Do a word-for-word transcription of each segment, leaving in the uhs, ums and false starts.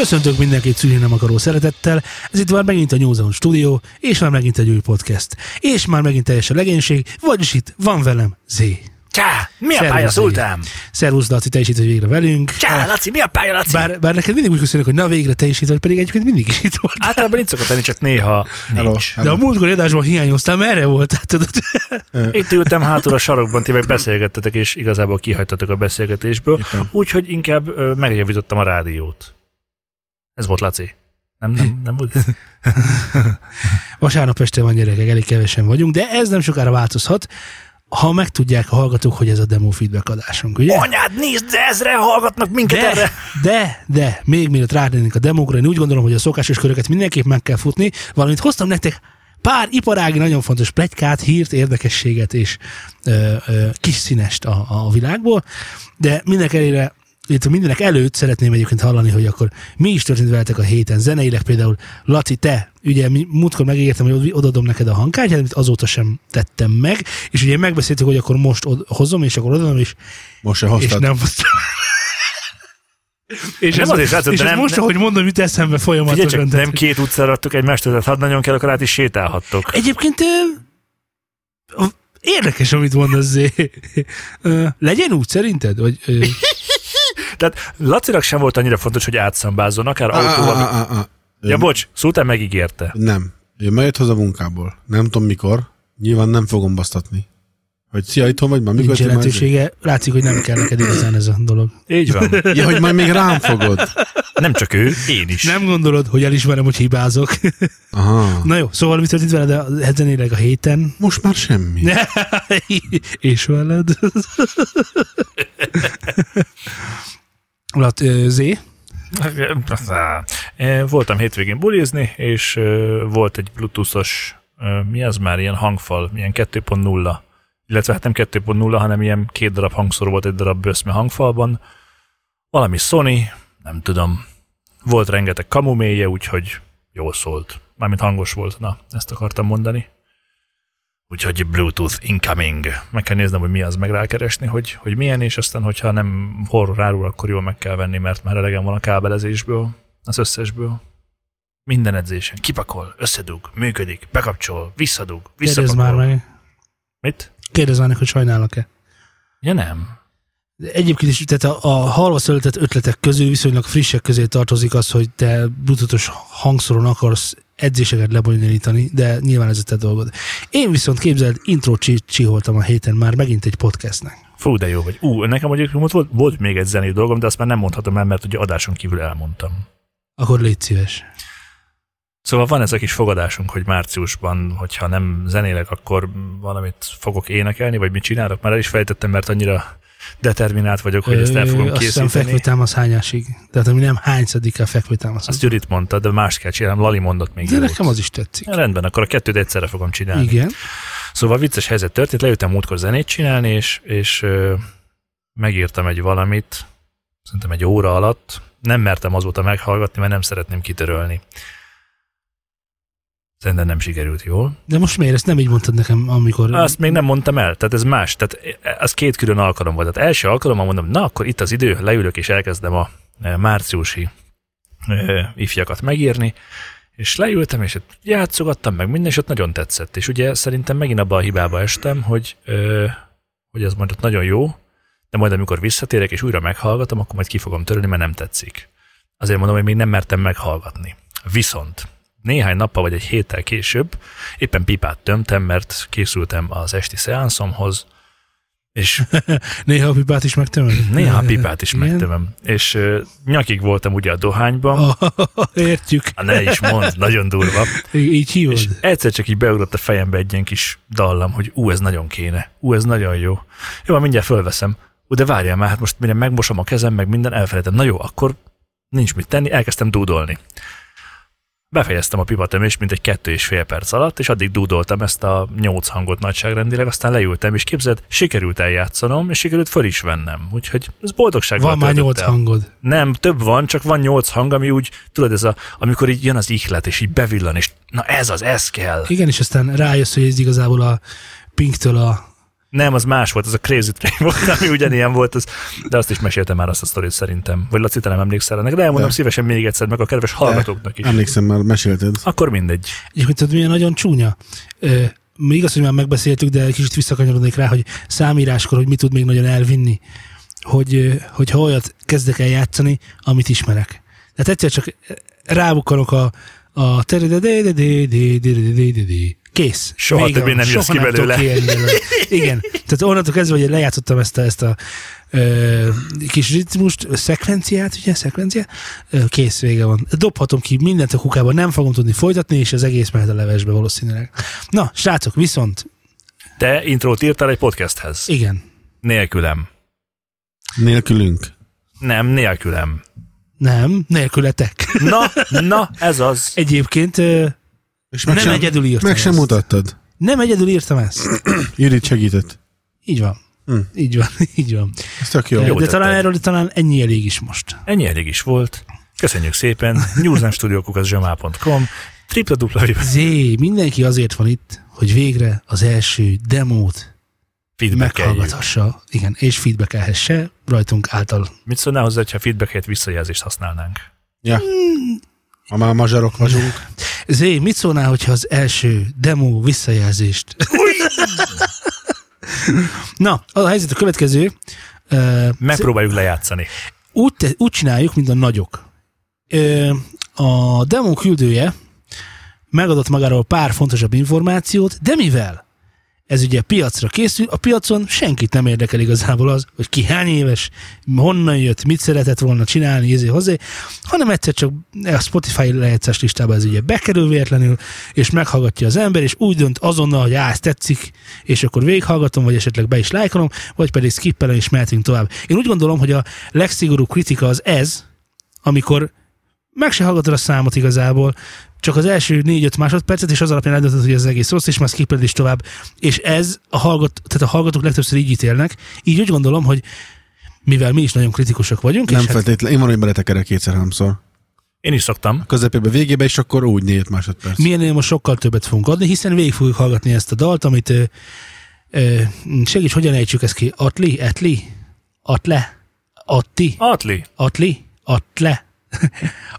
Köszöntök mindenkit szülni nem akaró szeretettel, ez itt már megint a Newzen Studio, és már megint egy új podcast, és már megint teljes a legénység, vagyis itt van velem Zé. Csá, mi a pálya, szultám? Szervusz, Laci, te is itt vagy végre velünk. Csá, Laci, mi a pálya, Laci? Bár, bár neked mindig úgy köszönjük, hogy na végre te is itt vagy, pedig egyébként mindig is itt voltál. Általában itt szokott lenni, csak néha nincs. De a múltkori adásban hiányoztál, merre voltál, tudod? Itt ültem hátul a sarokban, ti meg beszélgettetek, és igazából kihagytatok a beszélgetésből, úgyhogy inkább megjavítottam a rádiót. Ez volt, Laci. Nem, nem, nem volt. Vasárnap este van, gyerekek, elég kevesen vagyunk, de ez nem sokára változhat. Ha megtudják a hallgatók, hogy ez a demo feedback adásunk, ugye? Anyád, nézd, de ezre hallgatnak minket de, erre! De, de, még mielőtt rátennénk a demókra, én úgy gondolom, hogy a szokásos köröket mindenképp meg kell futni, valamint hoztam nektek pár iparági nagyon fontos pletykát, hírt, érdekességet és ö, ö, kis színest a, a világból, de mindenek elére, illetve mindenek előtt szeretném egyébként hallani, hogy akkor mi is történt veletek a héten zeneileg, például Laci, te, ugye múltkor megígértem, hogy odadom neked a hangkártyát, amit azóta sem tettem meg, és ugye megbeszéltük, hogy akkor most od- hozom, és akkor odadom, és, most és nem hoztam. És nem ez azért, az, és nem, most, nem, ahogy mondom, jut eszembe folyamatosan. Figyelj csak, nem két utcára adtuk egymást, tehát ha nagyon kell, akkor át is sétálhattok. Egyébként érdekes, amit mondasz, Zé. Legyen úgy, szerinted? Vagy... Tehát Lacinak sem volt annyira fontos, hogy átszambázzon, akár autóval. Ja, bocs, szóval megígérte. Nem. Ő megjött hozzá munkából. Nem tudom mikor. Nyilván nem fogom basztatni. Hogy szia, itthon vagy már? Nincs jelentősége. Látszik, hogy nem kell neked igazán ez a dolog. Így van. Ja, hogy majd még rám fogod. Nem csak ő, én is. Nem gondolod, hogy elismerem, hogy hibázok. Aha. Na jó, szóval mit történt veled a zenéleg a héten? Most már semmi. És veled? Ulat, Zé? Voltam hétvégén bulizni, és volt egy bluetoothos, mi az már, ilyen hangfal, ilyen kettő pont nulla, illetve hát nem kettő pont nulla, hanem ilyen két darab hangszor volt egy darab böszme hangfalban, valami Sony, nem tudom, volt rengeteg kamuméje, úgyhogy jól szólt, mármint hangos volt, na, ezt akartam mondani. Úgyhogy Bluetooth incoming. Meg kell néznem, hogy mi az, meg rákeresni, hogy, hogy milyen, és aztán, hogyha nem horror árul, akkor jól meg kell venni, mert már elegem van a kábelezésből, az összesből. Minden edzésen. Kipakol, összedug, működik, bekapcsol, visszadug, visszapakol. Kérdezz már meg. Mit? Kérdezz már meg, hogy sajnálok-e. Ja nem. Egyébként is, tehát a, a halva született ötletek közül viszonylag frissek közé tartozik az, hogy te bluetoothos hangszoron akarsz edzéseket lebonyolítani, de nyilván ez a te dolgod. Én viszont képzeld, intrót csiholtam a héten már megint egy podcastnek. Fú, de jó vagy. Ú, nekem egyébként volt, volt még egy zenei dolgom, de azt már nem mondhatom el, mert ugye adáson kívül elmondtam. Akkor légy szíves. Szóval van ez a kis fogadásunk, hogy márciusban, hogyha nem zenélek, akkor valamit fogok énekelni, vagy mit csinálok? Már el is fejtettem, mert annyira determinált vagyok, hogy ezt el fogom készíteni. Azt hiszem fekvőtámasz hányásig. Tehát ami nem hányszadikkel fekvőtámasz. Azt Gyurit mondta, de más kell csinálni. Lali mondott még. De nekem az is tetszik. Ja, rendben, akkor a kettőt egyszerre fogom csinálni. Igen. Szóval vicces helyzet történt, leültem múltkor zenét csinálni, és, és ö, megírtam egy valamit, szerintem egy óra alatt. Nem mertem azóta meghallgatni, mert nem szeretném kitörölni. Szerintem nem sikerült jól. De most miért? Ezt nem így mondtad nekem, amikor... Azt még nem mondtam el, tehát ez más. Tehát az két külön alkalom volt. Tehát első alkalommal mondom, na akkor itt az idő, leülök és elkezdem a márciusi e, ifjakat megírni, és leültem, és játszogattam meg minden, és ott nagyon tetszett. És ugye szerintem megint abba a hibába estem, hogy, e, hogy ez mondott nagyon jó, de majd amikor visszatérek és újra meghallgatom, akkor majd ki fogom törölni, mert nem tetszik. Azért mondom, hogy még nem mertem meghallgatni. Viszont néhány nappal vagy egy héttel később éppen pipát tömtem, mert készültem az esti szeánszomhoz, és... Néha a pipát is megtömöm? Néha a pipát is megtömöm. És uh, nyakig voltam ugye a dohányban. Értjük. Ne is mondd, nagyon durva. Így hívod. És egyszer csak így beugrott a fejembe egy ilyen kis dallam, hogy ú, ez nagyon kéne, ú, ez nagyon jó. Jó, mindjárt fölveszem. Ú, de várjál már, hát most mindjárt megmosom a kezem, meg minden, elfelejtem. Na jó, akkor nincs mit tenni, elkezdtem dúdolni. Befejeztem a pipatömést mintegy kettő és fél perc alatt, és addig dúdoltam ezt a nyolc hangot nagyságrendileg, aztán leültem, és képzeld, sikerült eljátszanom, és sikerült föl is vennem. Úgyhogy ez boldogsággal töltött. Van már nyolc hangod? Nem, több van, csak van nyolc hang, ami úgy, tudod, ez a, amikor így jön az ihlet, és így bevillan, és na ez az, ez kell. Igen, és aztán rájössz, hogy ez igazából a Pinktől a Nem, az más volt, az a Crazy Train volt, ami ugyanilyen volt, az, de azt is meséltem már azt a sztorit szerintem. Vagy Laci, te nem emlékszel ennek, de elmondom de. Szívesen még egyszer meg a kedves hallgatóknak is. Emlékszem, már mesélted. Akkor mindegy. Így, hogy tudod, milyen nagyon csúnya. Még igaz, hogy már megbeszéltük, de kicsit visszakanyarodnék rá, hogy számíráskor, hogy mi tud még nagyon elvinni, hogy, hogy ha olyat kezdek el játszani, amit ismerek. Tehát egyszer csak rábukkanok a a kész. Soha Vége többé van. Nem jössz ki belőle. Igen. Tehát onnantól kezdve, hogy lejátszottam ezt a, ezt a ö, kis ritmust, szekvenciát, ugye, szekvenciát, ö, kész, vége van. Dobhatom ki mindent a kukába, nem fogom tudni folytatni, és az egész mehet a levesbe valószínűleg. Na, srácok, viszont... Te intrót írtál egy podcasthez. Igen. Nélkülem. Nélkülünk. Nem, nélkülem. Nem, nélkületek. Na, na, ez az. Egyébként... Ö, És nem sem, egyedül írtam Meg ezt. Sem mutattad. Nem egyedül írtam ezt. Judit segített. Így van. Hmm. Így van. Így van. Ez tök jó. De, de talán erről talán ennyi elég is most. Ennyi elég is volt. Köszönjük szépen. Newzen Studio kukac gmail pont com tripla dupla vé Zé, mindenki azért van itt, hogy végre az első demót meghallgathassa. Igen, és feedbackelhesse rajtunk által. Mit szólnál hozzá, ha feedbacket visszajelzést használnánk? Ja. Mm. Ha már mazsarok vagyunk. Zé, mit szólnál, hogyha az első demo visszajelzést? Na, a helyzet a következő. Megpróbáljuk lejátszani. Úgy, te, úgy csináljuk, mint a nagyok. A demo küldője megadott magáról pár fontosabb információt, de mivel ez ugye piacra készül, a piacon senkit nem érdekel igazából az, hogy ki hány éves, honnan jött, mit szeretett volna csinálni, ezért hozzá, hanem egyszer csak a Spotify lejátszás listába ez ugye bekerül véletlenül, és meghallgatja az ember, és úgy dönt azonnal, hogy á, ez tetszik, és akkor végighallgatom, vagy esetleg be is lájkolom, vagy pedig skippelem, és mehetünk tovább. Én úgy gondolom, hogy a legszigorúbb kritika az ez, amikor meg se hallgatod a számot igazából, csak az első négy-öt másodpercet, és az alapján eldöntöd, hogy ez az egész rossz, és már skippeled is tovább. És ez a, hallgat, tehát a hallgatók legtöbbször így ítélnek. Így úgy gondolom, hogy mivel mi is nagyon kritikusak vagyunk. Nem feltétlenül. Hát... Én valami beletekerek kétszer-háromszor. Én is szoktam. A közepébe, végébe, és akkor úgy négy-öt másodperc. Milyennél most sokkal többet fogunk adni, hiszen végig fogjuk hallgatni ezt a dalt, amit ö, ö, segíts, hogyan ejtsük ezt ki. Atli? Atli? Atle? Atti? Atli? Atli? Atle?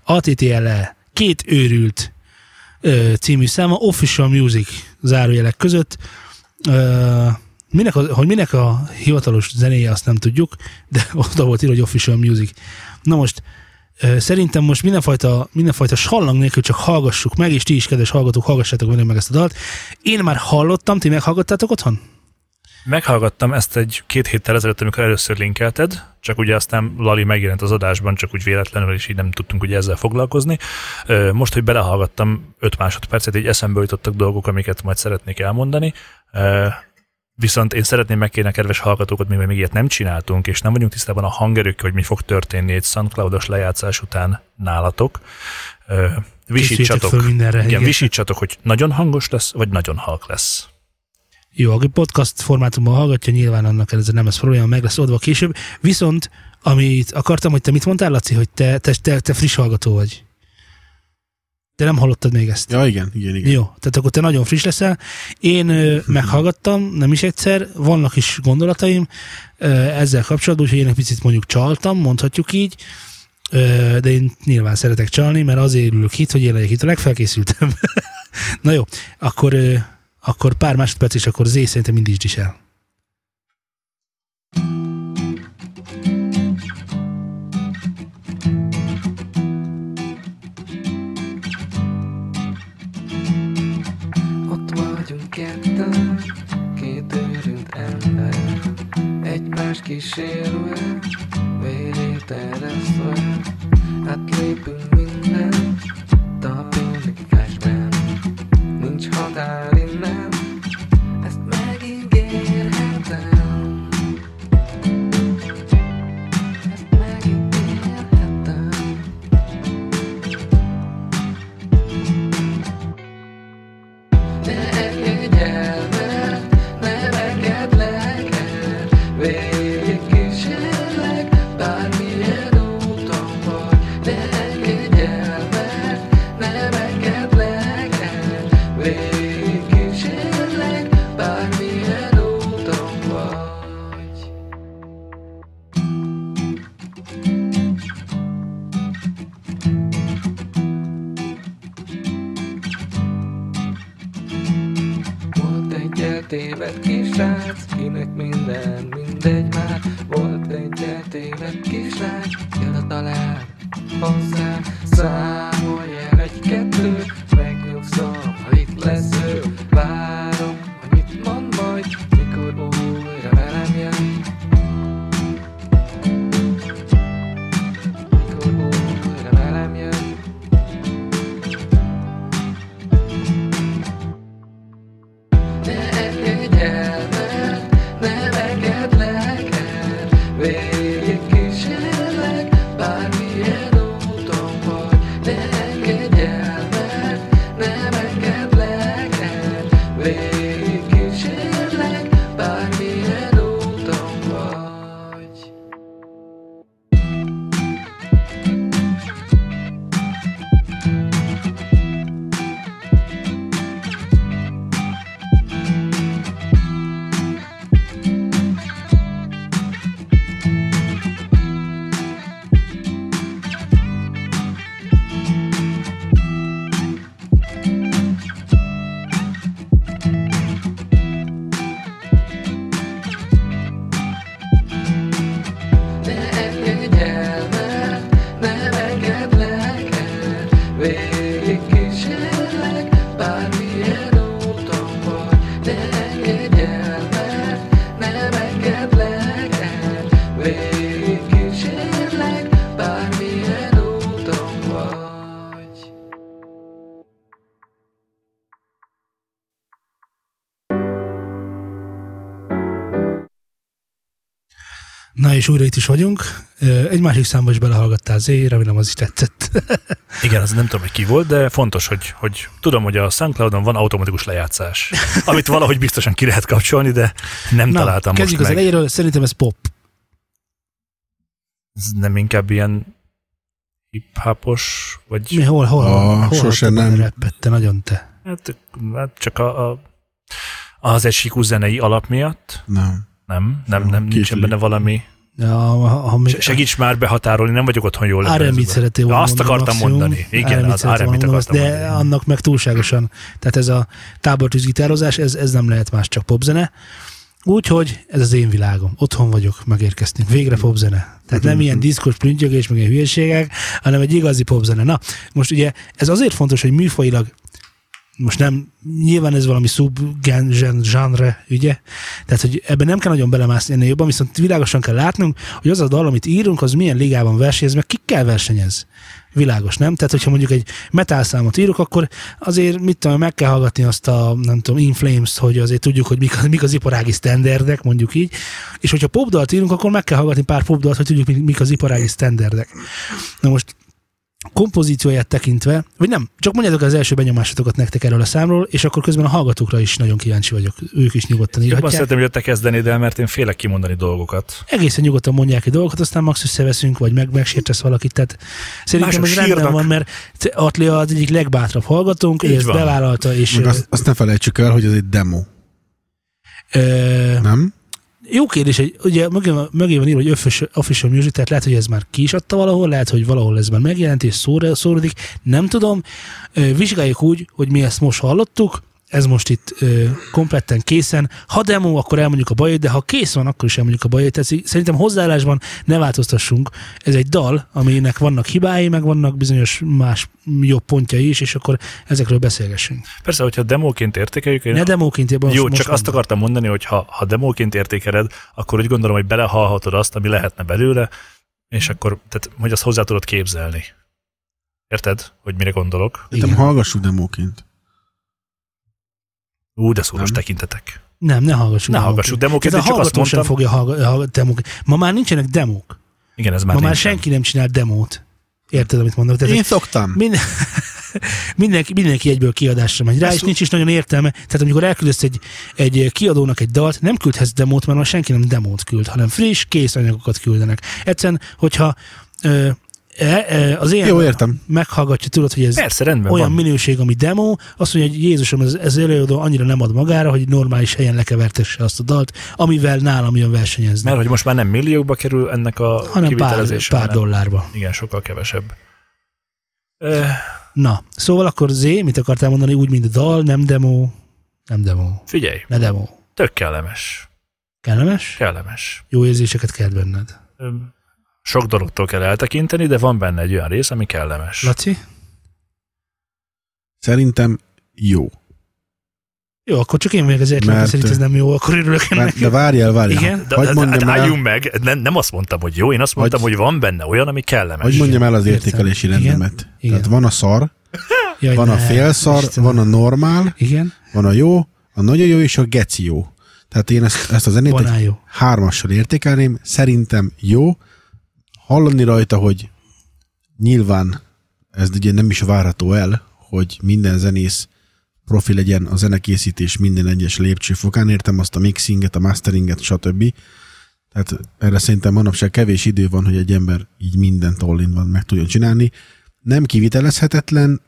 Atitele, két őrült ö, című száma, Official Music zárójelek között. Ö, minek a, hogy minek a hivatalos zenéje, azt nem tudjuk, de oda volt írva, hogy Official Music. Na most, ö, szerintem most mindenfajta, mindenfajta sallang nélkül csak hallgassuk meg, és ti is, kedves hallgatók, hallgassátok velünk meg ezt a dalt. Én már hallottam, ti meghallgattátok otthon? Meghallgattam ezt egy két héttel ezelőtt, amikor először linkelted, csak ugye aztán Lali megjelent az adásban, csak úgy véletlenül, és így nem tudtunk ugye ezzel foglalkozni. Most, hogy belehallgattam öt másodpercet, így eszembe jutottak dolgok, amiket majd szeretnék elmondani. Viszont én szeretném megkérni a kedves hallgatókat, mivel még ilyet nem csináltunk, és nem vagyunk tisztában a hangerőkkel, hogy mi fog történni egy SoundCloud-os lejátszás után nálatok. Visítsatok, mindenre, igen, visítsatok, hogy nagyon hangos lesz, vagy nagyon halk lesz. Jó, aki podcast formátumban hallgatja, nyilván annak ez nem lesz probléma, meg lesz oldva később. Viszont, amit akartam, hogy te mit mondtál, Laci, hogy te, te, te friss hallgató vagy. De nem hallottad még ezt. Ja, igen, igen, igen. Jó, tehát akkor te nagyon friss leszel. Én ö, meghallgattam, nem is egyszer, vannak is gondolataim ö, ezzel kapcsolatban, úgyhogy én egy picit mondjuk csaltam, mondhatjuk így, ö, de én nyilván szeretek csalni, mert azért ülök itt, hogy én legyek itt a legfelkészültem. Na jó, akkor... Ö, Akkor pár másodperc, és akkor Zé szerintem indítsd is el. Ott vagyunk ketten, két őrült ember, egymást kísérve, vérét ereszve, átlépünk minden, tapintik fásben, nincs határ innen, ezt megígérhetem. Ezt megígérhetem. Ne engedj el, mert nem engedlek el, végig kísérlek. kisrác, kinek minden, mindegy már. Volt egy eltévedt kisrác, jön a talán hozzám. Számolj el egy-kettő, megnyugszom, ha itt lesz ő. Várom, hogy mit mond majd, mikor újra velem jön. És újra itt is vagyunk. Egy másik számba is belehallgattál, Zé, remélem az is tetszett. Igen, az nem tudom, hogy ki volt, de fontos, hogy, hogy tudom, hogy a SoundCloudon van automatikus lejátszás, amit valahogy biztosan ki lehet kapcsolni, de nem Na, találtam most meg. Na, kezdjük az elejéről, szerintem ez pop. Ez nem inkább ilyen hip-hopos, vagy... Mi, hol, hol? A, hol sosem nem. Rappette, nagyon te. Hát, hát csak a, a, az egy síkú zenei alap miatt. Nem. Nem, nem, nem nincsen benne valami... Ja, ha, ha még... Segíts már behatárolni, nem vagyok otthon jól. er end bét szeretnél volna azt mondani, akartam maximum. Mondani. Igen, er end bét az er end bét akartam mondani. De mondani. Annak meg túlságosan. Tehát ez a tábortűzgitározás, ez, ez nem lehet más, csak popzene. Úgyhogy ez az én világom. Otthon vagyok, megérkeztünk. Végre popzene. Tehát nem ilyen diszkos prüntjögés, meg ilyen hülyeségek, hanem egy igazi popzene. Na, most ugye ez azért fontos, hogy műfajilag most nem, nyilván ez valami szub-genre, ugye? Tehát, hogy ebben nem kell nagyon belemászni ennél jobban, viszont világosan kell látnunk, hogy az a dal, amit írunk, az milyen ligában versenyez, meg kikkel versenyez. Világos, nem? Tehát, hogyha mondjuk egy metálszámot írok, akkor azért, mit tudom, meg kell hallgatni azt a, nem tudom, In Flames-t, hogy azért tudjuk, hogy mik, mik az iparági sztenderdek, mondjuk így. És hogyha popdalt írunk, akkor meg kell hallgatni pár popdalt, hogy tudjuk, mik az iparági sztenderdek. Na most kompozícióját tekintve, vagy nem, csak mondjátok az első benyomásokat nektek erről a számról, és akkor közben a hallgatókra is nagyon kíváncsi vagyok. Ők is nyugodtan írhatják. Jobban szeretném, hogy te kezdenéd el, mert én félek kimondani dolgokat. Egészen nyugodtan mondják ki dolgokat, aztán max összeveszünk, vagy meg, megsértesz valakit. Tehát szerintem ez rendben van, mert Atli az egyik legbátrabb hallgatónk, és bevállalta. És azt, azt ne felejtsük el, hogy ez egy demo. Ö... Nem? Jó kérdés, ugye mögé van írva, hogy official music, tehát lehet, hogy ez már ki is adta valahol, lehet, hogy valahol ez már megjelent és szóra, szórodik, nem tudom. Vizsgáljuk úgy, hogy mi ezt most hallottuk, ez most itt kompletten készen. Ha demo, akkor elmondjuk a bajét, de ha kész van, akkor is elmondjuk a bajét. Tehát szerintem hozzáállásban ne változtassunk. Ez egy dal, aminek vannak hibái, meg vannak bizonyos más jobb pontjai is, és akkor ezekről beszélgessünk. Persze, hogyha demóként értékeljük... Ne demóként értékeljük. Jó, most csak mondom. Azt akartam mondani, hogy ha, ha demóként értékeled, akkor úgy gondolom, hogy belehallhatod azt, ami lehetne belőle, és akkor, tehát, hogy azt hozzá tudod képzelni. Érted, hogy mire gondolok? Nem hallgassuk demóként. Ú, de szóros tekintetek. Nem, ne hallgassuk. Ne hallgassuk demóként. Ez a hallgató sem fogja hallgatni. Ma már nincsenek demók. Igen, ez már Ma már senki nem csinál demót. Érted, amit mondok? Tehát én szoktam. Minden, mindenki, mindenki egyből kiadásra megy rá, ez és szó... nincs is nagyon értelme. Tehát amikor elküldesz egy, egy kiadónak egy dalt, nem küldhetsz demót, mert már senki nem demót küld, hanem friss, kész anyagokat küldenek. Egyszerűen, hogyha... Ö, az ilyen meghallgatja, tudod, hogy ez persze, olyan van. Minőség, ami demo, azt mondja, hogy Jézusom, ez, ez előadó annyira nem ad magára, hogy normális helyen lekevertesse azt a dalt, amivel nálam jön versenyezni. Mert hogy most már nem milliókba kerül ennek a kivitelezése. Pár, pár dollárba. Igen, sokkal kevesebb. Öh. Na, szóval akkor Zé, mit akartál mondani, úgy, mint a dal, nem demo, nem demo. Figyelj. Ne demo. Tök kellemes. Kellemes? Kellemes. Jó érzéseket kelt benned. Sok dologtól kell eltekinteni, de van benne egy olyan rész, ami kellemes. Laci? Szerintem jó. Jó, akkor csak én vagyok az egyetlen, mert szerint ez nem jó, akkor örülök ennek. De várjál, várjál. Igen, de, de, de, de álljunk meg, nem, nem azt mondtam, hogy jó, én azt mondtam, hagy, hogy van benne olyan, ami kellemes. Hogy mondjam el az értékelési értem. rendemet. Igen. Igen. Tehát van a szar, Jaj, van ne, a félszar, van a normál, igen, van a jó, a nagyon jó és a geci jó. Tehát én ezt, ezt a zenét van egy hármassal értékelném, szerintem jó. Hallani rajta, hogy nyilván ez ugye nem is várható el, hogy minden zenész profi legyen a zenekészítés minden egyes lépcsőfokán, értem azt a mixinget, a masteringet, stb. Tehát erre szerintem manapság kevés idő van, hogy egy ember így mindent all-in-ban meg tudjon csinálni. Nem kivitelezhetetlen,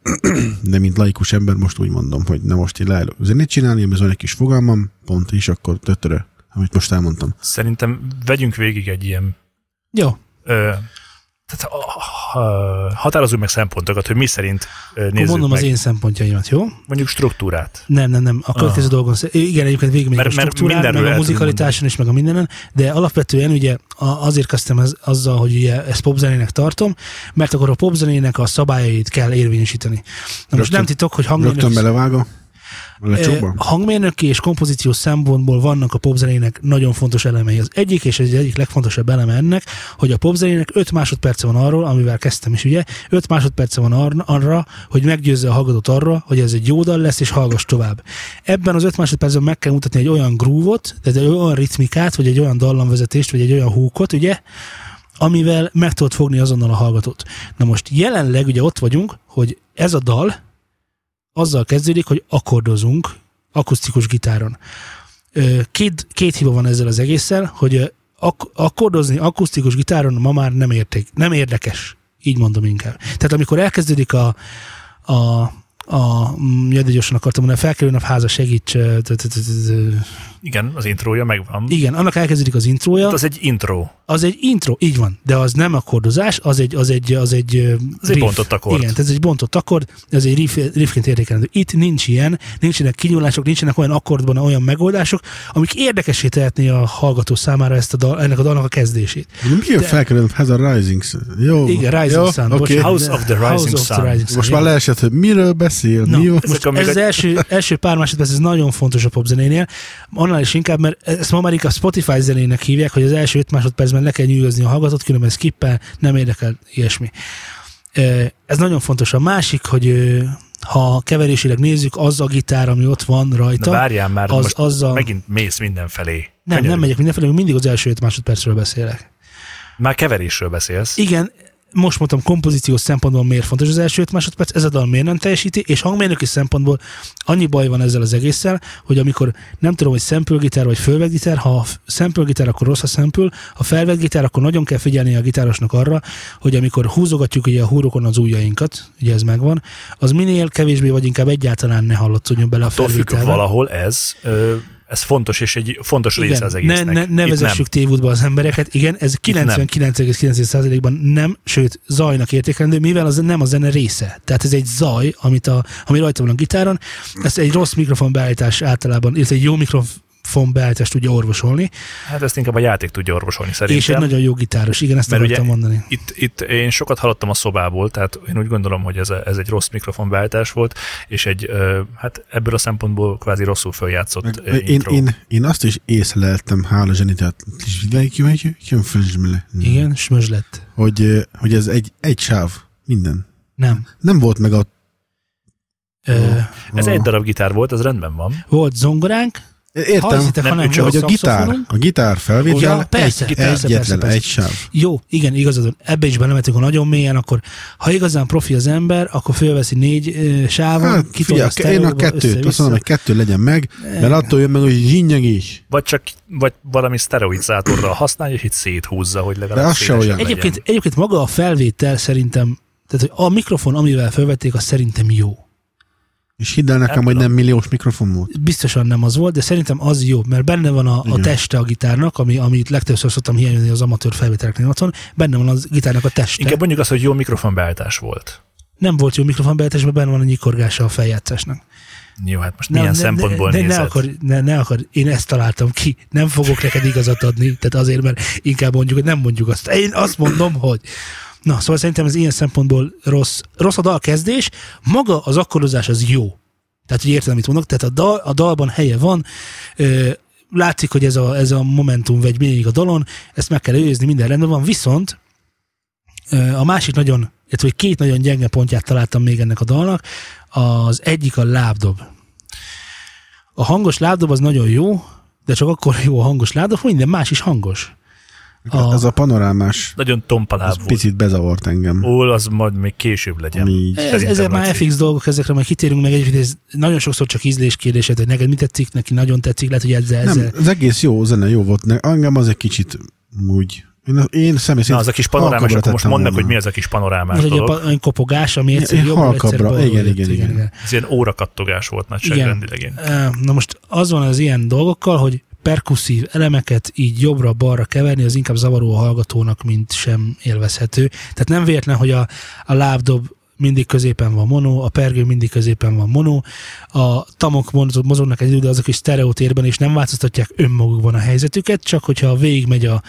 de mint laikus ember most úgy mondom, hogy na most én leállok zenét csinálni, ez van egy kis fogalmam, pont is, akkor tötörő, amit most elmondtam. Szerintem vegyünk végig egy ilyen... Jó. Ö, tehát határozzunk meg szempontokat, hogy mi szerint nézzük meg. Mondom az én szempontjaimat, jó? Mondjuk struktúrát. Nem, nem, nem. A következő ah. dolgon, igen, egyébként végigmegyek a struktúrán, meg a muzikalitáson is, meg a mindenen, de alapvetően ugye azért kezdtem ez, azzal, hogy ugye ezt popzenének tartom, mert akkor a popzenének a szabályait kell érvényesíteni. Na rögtön, most nem titok, hogy hangmérnök... Rögtön belevágom. Hangmérnöki és kompozíciós szempontból vannak a popzenének nagyon fontos elemei. Az egyik, és ez egyik legfontosabb eleme ennek, hogy a popzenének öt másodperce van arról, amivel kezdtem is, ugye, öt másodperce van arra, arra, hogy meggyőzze a hallgatót arra, hogy ez egy jó dal lesz, és hallgass tovább. Ebben az öt másodpercben meg kell mutatni egy olyan groove-ot, tehát egy olyan ritmikát, vagy egy olyan dallamvezetést, vagy egy olyan húkot, ugye, amivel meg tudod fogni azonnal a hallgatót. Na most jelenleg ugye ott vagyunk, hogy ez a dal azzal kezdődik, hogy akkordozunk akusztikus gitáron. Két, két hiba van ezzel az egésszel, hogy ak- akkordozni akusztikus gitáron ma már nem, érték, nem érdekes. Így mondom inkább. Tehát amikor elkezdődik a a, a jövő gyorsan akartam mondani, a felkelő nap háza segíts. Igen, az intrója megvan. Igen, annak elkezdődik az intrója. Az egy intro. Az egy intro, így van. De az nem akkordozás, az egy az egy, az egy, az riff. Egy bontott akkord. Igen, ez egy bontott akkord, ez egy riff, riffként értékelendő. Itt nincs ilyen, nincsenek kinyúlások, nincsenek olyan akkordban olyan megoldások, amik érdekessé tehetné a hallgató számára ezt a dal, ennek a dalnak a kezdését. Mi a felkelő nap háza Rising Sun? Jó. Igen, Rising Sun. Okay. House of the Rising Sun. Most már leesett, hogy miről beszél. Na, mi most, ez az első, első pár másodperc, ez nagyon fontos a popzenénél. És inkább, mert ezt ma már a Spotify zenének hívják, hogy az első öt másodpercben le kell nyűgözni a hallgatót, különben skippel, nem érdekel ilyesmi. Ez nagyon fontos. A másik, hogy ha keverésileg nézzük, az a gitár, ami ott van rajta. Na várjál már, az, most az a... megint mész mindenfelé. Nem, nem megyek mindenfelé, még mindig az első öt másodpercről beszélek. Már keverésről beszélsz. Igen, most mondtam, kompozíciós szempontból miért fontos az első öt másodperc, ez a dal miért nem teljesíti, és hangmérnöki szempontból annyi baj van ezzel az egésszel, hogy amikor nem tudom, hogy szempülgitár vagy fölveggitár, ha szempülgitár, akkor rossz a szempül, ha felveggitár, akkor nagyon kell figyelni a gitárosnak arra, hogy amikor húzogatjuk ugye a húrokon az ujjainkat, ugye ez megvan, az minél kevésbé vagy inkább egyáltalán ne hallatszódjon bele a felveggitárra. Valahol ez... Ö- Ez fontos, és egy fontos igen, része az egésznek. Ne, ne, ne vezessük tévútba az embereket. Igen, ez kilencvenkilenc egész kilenc százalékban nem, sőt, zajnak értékelendő, mivel az nem a zene része. Tehát ez egy zaj, amit a, ami rajta van a gitáron. Ez egy rossz mikrofonbeállítás általában, illetve egy jó mikrofonbeállítás tudja orvosolni. Hát ezt inkább a játék tudja orvosolni szerintem. És egy nagyon jó gitáros, igen, ezt akartam mondani. Itt, itt én sokat hallottam a szobából, tehát én úgy gondolom, hogy ez, a, ez egy rossz mikrofonbeállítás volt, és egy, hát ebből a szempontból kvázi rosszul feljátszott intro. Én, én, én azt is észleltem, hála Zseni, tehát igen, smözslett. Hogy, hogy ez egy, egy sáv, minden. Nem. Nem volt meg a... Ö, a ez egy darab gitár volt, ez rendben van. Volt zongoránk, értem, nem, hanem, csak hogy a gitár, a gitár felvétel ja, persze, egy, persze, egyetlen persze, egy sáv. Jó, igen, igazad, ebbe is belemetünk, ha nagyon mélyen, akkor ha igazán profi az ember, akkor fölveszi négy uh, sávon, hát, kitolja a sztereóba, én a kettőt, azt mondom, hogy kettő legyen meg, mert attól jön meg, hogy zsinnyeg is. Vagy csak vagy valami sztereoizátorra használja, és itt széthúzza, hogy legalább széles legyen. Egyébként, egyébként maga a felvétel szerintem, tehát hogy a mikrofon, amivel felvették, az szerintem jó. És hidd el nekem, nem hogy nem milliós mikrofon volt. Biztosan nem az volt, de szerintem az jó, mert benne van a, a teste a gitárnak, ami, amit legtöbbször szoktam hiányozni az amatőr felvételeknél otthon, benne van a gitárnak a teste. Inkább mondjuk azt, hogy jó mikrofonbeállítás volt. Nem volt jó mikrofonbeállítás, mert benne van a nyikorgása a feljátszásnak. Jó, hát most nem, milyen ne, szempontból ne, nézed? Ne akar, ne, ne akar, én ezt találtam ki. Nem fogok neked igazat adni, tehát azért, mert inkább mondjuk, hogy nem mondjuk azt. Én azt mondom, hogy... Na, szóval szerintem ez ilyen szempontból rossz. Rossz a dalkezdés, maga az akkorozás az jó. Tehát, hogy érted, amit mondok, tehát a, dal, a dalban helye van, látszik, hogy ez a, ez a momentum vegy mindig a dalon, ezt meg kell őrizni, minden rendben van, viszont a másik nagyon, vagy két nagyon gyenge pontját találtam még ennek a dalnak, az egyik a lábdob. A hangos lábdob az nagyon jó, de csak akkor jó a hangos lábdob, hogy minden más is hangos. A, ez a panorámás. Nagyon tompalább volt. Picit bezavart engem. Ó, az majd még később legyen. Ez, ezek már fix dolgok, ezekre majd kitérünk meg egyébként, ez nagyon sokszor csak ízlés kérdése, hogy neked mi tetszik, neki nagyon tetszik, lehet, hogy ezzel... ezzel... Nem, az egész jó zene, jó volt. Engem az egy kicsit úgy... Én, én személy szerint... Na, az a kis panorámás, akkor most mondd meg, hogy mi az a kis panorámás ez dolog. Ez egy kopogás, ami egyszerűen jobb, halkabra, egyszer igen, igen, igen, igen. Ez ilyen órakattogás volt nagyságrendileg. Na most az van az ilyen dolgokkal, hogy perkuszív elemeket így jobbra-balra keverni, az inkább zavaró a hallgatónak, mint sem élvezhető. Tehát nem véletlen, hogy a, a lábdob mindig középen van mono, a pergő mindig középen van mono, a tamok mozognak egy idő, de azok is sztereotérben, és nem változtatják önmagukban a helyzetüket, csak hogyha végigmegy a,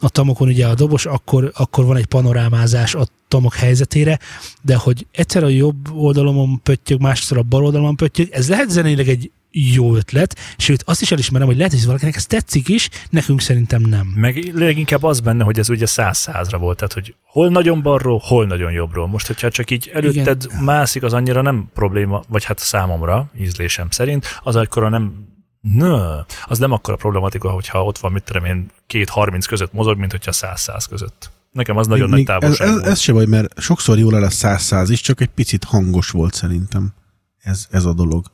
a tamokon ugye a dobos, akkor, akkor van egy panorámázás a tamok helyzetére, de hogy egyszer a jobb oldalon pöttyög, másszor a bal oldalon pöttyög, ez lehet zenéleg egy jó ötlet, sőt azt is elismerem, hogy lehet, hogy valakinek ez tetszik is, nekünk szerintem nem. Meg leginkább az benne, hogy ez ugye száz százra volt, tehát hogy hol nagyon balról, hol nagyon jobbról. Most, hogyha csak így előtted igen. mászik, az annyira nem probléma, vagy hát számomra, ízlésem szerint, az akkora nem, nö, az nem akkora problematika, hogyha ott van, mit tudom én, két harminc között mozog, mint hogyha száz száz között. Nekem az nagyon még, nagy távolság ez, volt. Ez, ez se baj, mert sokszor jól el a száz száz is, csak egy picit hangos volt szerintem ez, ez a dolog.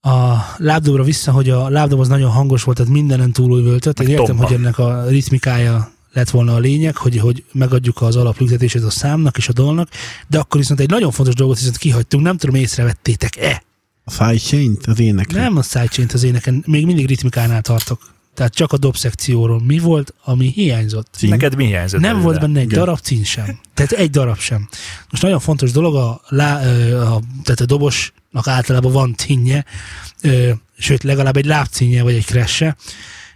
A lábdobra vissza, hogy a lábdob az nagyon hangos volt, tehát mindenen túlújvöltött. Én értem, tompa. Hogy ennek a ritmikája lett volna a lényeg, hogy, hogy megadjuk az alaplüktetését a számnak és a dalnak, de akkor viszont egy nagyon fontos dolgot viszont kihagytunk, nem tudom, észrevettétek-e? A sidechain-t az éneken? Nem a sidechain-t az éneken, még mindig ritmikánál tartok. Tehát csak a dob szekcióról mi volt, ami hiányzott. Cín? Neked mi hiányzott? Nem volt benne egy darab cín sem. Tehát egy darab sem. Most nagyon fontos dolog, a, lá, a, tehát a dobosnak általában van cínje, ö, sőt legalább egy lábcínje vagy egy kresse,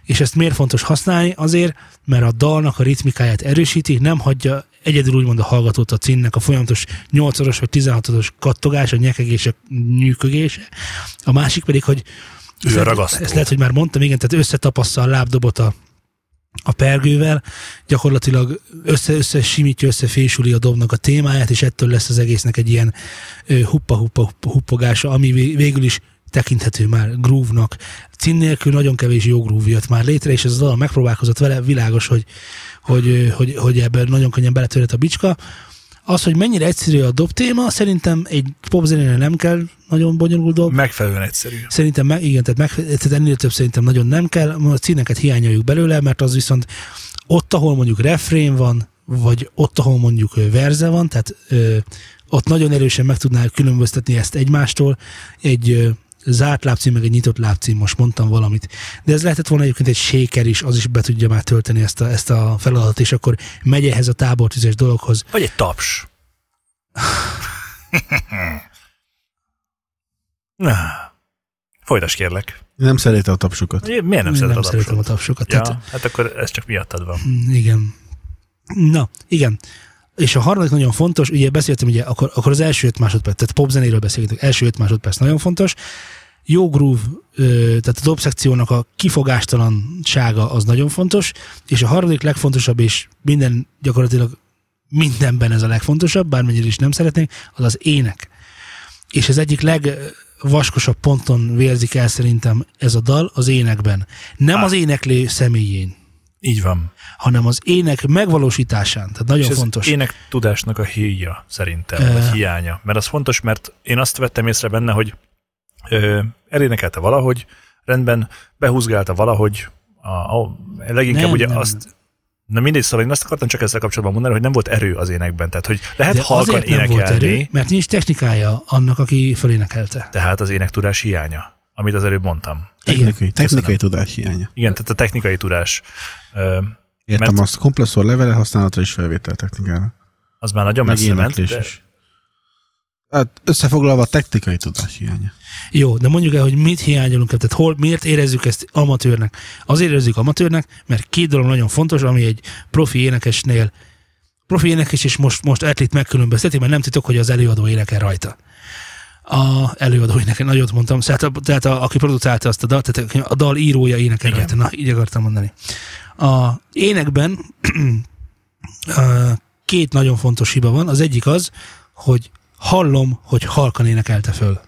és ezt miért fontos használni? Azért, mert a dalnak a ritmikáját erősíti, nem hagyja egyedül úgymond a hallgatót a cínnek a folyamatos nyolcszoros vagy tizenhatosos kattogás, a nyekegése, nyűkögése. A másik pedig, hogy Ezt, ezt lehet, hogy már mondtam, igen, tehát összetapassza a lábdobot a, a pergővel, gyakorlatilag össze-össze simítja, összefésüli a dobnak a témáját, és ettől lesz az egésznek egy ilyen huppa-huppa-huppogása, ami végül is tekinthető már groove-nak. Cín nélkül nagyon kevés jó groove jött már létre, és ez az alap megpróbálkozott vele, világos, hogy, hogy, hogy, hogy ebben nagyon könnyen beletörhet a bicska. Az, hogy mennyire egyszerű a dob téma, szerintem egy popzenére nem kell nagyon bonyolult dob. Megfelelően egyszerű. Szerintem, meg, igen, tehát, meg, tehát ennél több szerintem nagyon nem kell. A cíneket hiányoljuk belőle, mert az viszont ott, ahol mondjuk refrén van, vagy ott, ahol mondjuk verze van, tehát ö, ott nagyon erősen meg tudnál különböztetni ezt egymástól. Egy ö, zárt lábcím, meg egy nyitott lábcím, most mondtam valamit. De ez lehetett volna egyébként egy shaker is, az is be tudja már tölteni ezt a, ezt a feladatot, és akkor megy ehhez a tábortüzes dologhoz. Vagy egy taps. Na, folytasd kérlek. Nem szeretem a tapsokat. Miért nem, nem szeretem a tapsokat? Szeretem a tapsokat. Ja, tehát... Hát akkor ez csak miattad van. Igen. Na, igen. És a harmadik nagyon fontos, ugye beszéltem, ugye akkor, akkor az első öt másodperc, tehát popzenéről beszélgetünk, első öt másodperc nagyon fontos. Jó groove, tehát a dobszekciónak a kifogástalansága az nagyon fontos, és a harmadik legfontosabb, és minden gyakorlatilag mindenben ez a legfontosabb, bármennyire is nem szeretnénk, az az ének. És az egyik legvaskosabb ponton vérzik el szerintem ez a dal az énekben. Nem Á. az éneklő személyén. Így van. Hanem az ének megvalósításán. Tehát nagyon és fontos. És az ének tudásnak a híja szerintem, e... vagy hiánya. Mert az fontos, mert én azt vettem észre benne, hogy ö, elénekelte valahogy, rendben behúzgálta valahogy, a, a, leginkább nem, ugye nem. azt... Na mindegy, szóval én azt akartam csak ezzel kapcsolatban mondani, hogy nem volt erő az énekben. Tehát, hogy lehet de halkan énekelni. Volt erő, mert nincs technikája annak, aki fölénekelte. Tehát az énektudás hiánya, amit az előbb mondtam. Technikai, technikai tudás hiánya. Igen, tehát a technikai tudás. Ö, Értem azt, kompresszor levele használatra és felvétel technikára. Az már nagyon messze ment. Hát összefoglalva a technikai tudás hiánya. Jó, de mondjuk el, hogy mit hiányolunk, tehát hol, miért érezzük ezt amatőrnek? Azért érezzük amatőrnek, mert két dolog nagyon fontos, ami egy profi énekesnél, profi énekes is most, most Atlit megkülönbözteti, mert nem titok, hogy az előadó énekel rajta. A előadó énekel, nagyot mondtam, tehát, a, tehát a, aki produkálta azt a dalt, tehát a dal írója énekel rajta, na, így akartam mondani. A énekben két nagyon fontos hiba van, az egyik az, hogy hallom, hogy halkan énekelte föl.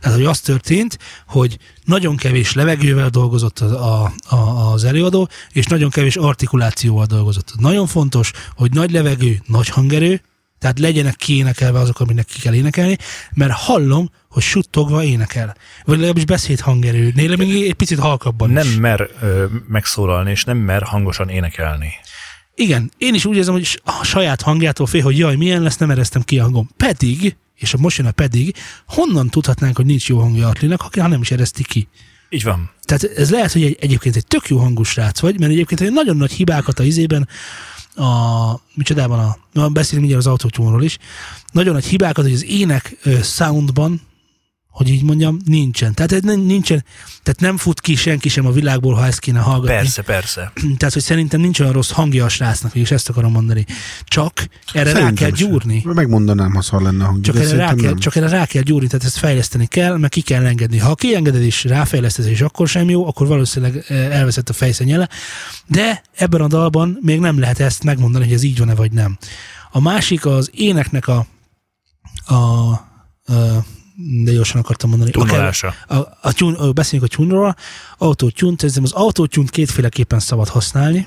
Tehát, hogy az történt, hogy nagyon kevés levegővel dolgozott az, a, a, az előadó, és nagyon kevés artikulációval dolgozott. Nagyon fontos, hogy nagy levegő, nagy hangerő, tehát legyenek kiénekelve azok, aminek ki kell énekelni, mert hallom, hogy suttogva énekel. Vagy legalábbis beszéd hangerő. Néle még egy picit halkabban nem is. Nem mer ö, megszólalni, és nem mer hangosan énekelni. Igen, én is úgy érzem, hogy a saját hangjától fél, hogy jaj, milyen lesz, nem ereztem ki a hangom. Pedig, és most jön a pedig, honnan tudhatnánk, hogy nincs jó hangja Atlinak, ha nem is ereszti ki. Így van. Tehát ez lehet, hogy egy, egyébként egy tök jó hangos srác vagy, mert egyébként egy nagyon nagy hibákat a izében, a, micsodában a, na, beszélünk mindjárt az autotune-ról is, nagyon nagy hibákat, hogy az ének ö, soundban, hogy így mondjam, nincsen. Tehát, nincsen. tehát nem fut ki senki sem a világból, ha ezt kéne hallgatni. Persze, persze. Tehát, hogy szerintem nincs olyan rossz hangja a srácnak, és ezt akarom mondani. Csak erre szerintem rá kell gyúrni. Sem. Megmondanám, ha szar lenne a hangja. Csak erre, rá kell, csak erre rá kell gyúrni, tehát ezt fejleszteni kell, meg ki kell engedni. Ha kiengeded és ráfejlesztesz, és akkor sem jó, akkor valószínűleg elveszett a fejszennyele. De ebben a dalban még nem lehet ezt megmondani, hogy ez így van-e, vagy nem. A másik az éneknek a... a, a de gyorsan akartam mondani. Tunolása. A, a, a tune, beszéljünk a tune-ról. Autotune, az autotune-t kétféleképpen szabad használni,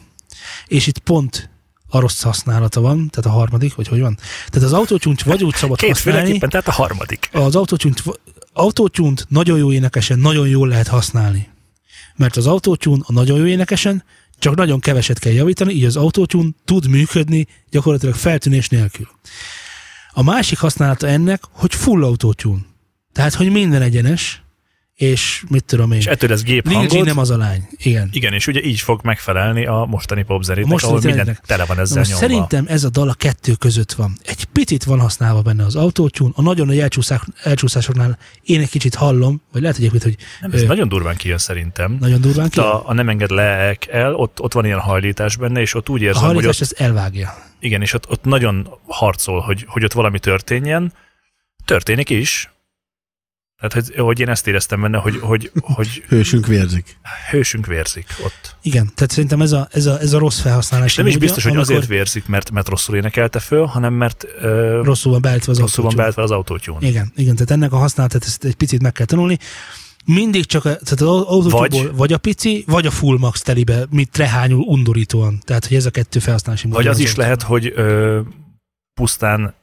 és itt pont a rossz használata van, tehát a harmadik, vagy hogy van. Tehát az autotune-t vagy úgy szabad használni. Tehát a harmadik. Az autotune-t, autotune-t nagyon jó énekesen, nagyon jól lehet használni. Mert az autotune a nagyon jó énekesen, csak nagyon keveset kell javítani, így az autotune tud működni gyakorlatilag feltűnés nélkül. A másik használata ennek, hogy full autotune. Tehát, hogy minden egyenes, és mit tudom én. És ettől ez géphangod. Lil G nem az a lány. Igen. Igen, és ugye így fog megfelelni a mostani popzerétek, ahol minden tele van ezzel nyomva. Szerintem ez a dal a kettő között van. Egy picit van használva benne az autotune, a nagyon nagy elcsúszás, elcsúszásoknál én egy kicsit hallom, vagy lehet egyébként, hogy... Nem, ez ö, nagyon durván kijön szerintem. Nagyon durván kijön? A, a nem enged leek el, ott, ott van ilyen hajlítás benne, és ott úgy érzem, hogy... A hajlítás ezt elvágja. Igen, és ott, ott nagyon harcol, hogy, hogy ott valami történjen. Történik is. Tehát, hogy, hogy én ezt éreztem benne, hogy... hogy, hogy hősünk vérzik. Hősünk vérzik ott. Igen, tehát szerintem ez a, ez a, ez a rossz felhasználás. Nem is biztos, hogy azért vérzik, mert, mert rosszul énekelte föl, hanem mert... Uh, rosszul van beállítva az rosszul van beállítva az autotune. Igen, igen, tehát ennek a használatát ezt egy picit meg kell tanulni. Mindig csak a, tehát az autotune-ból vagy, vagy a pici, vagy a full max telibe, mit trehányul undorítóan. Tehát, hogy ez a kettő felhasználási... Vagy az, az is lehet, hogy uh, pusztán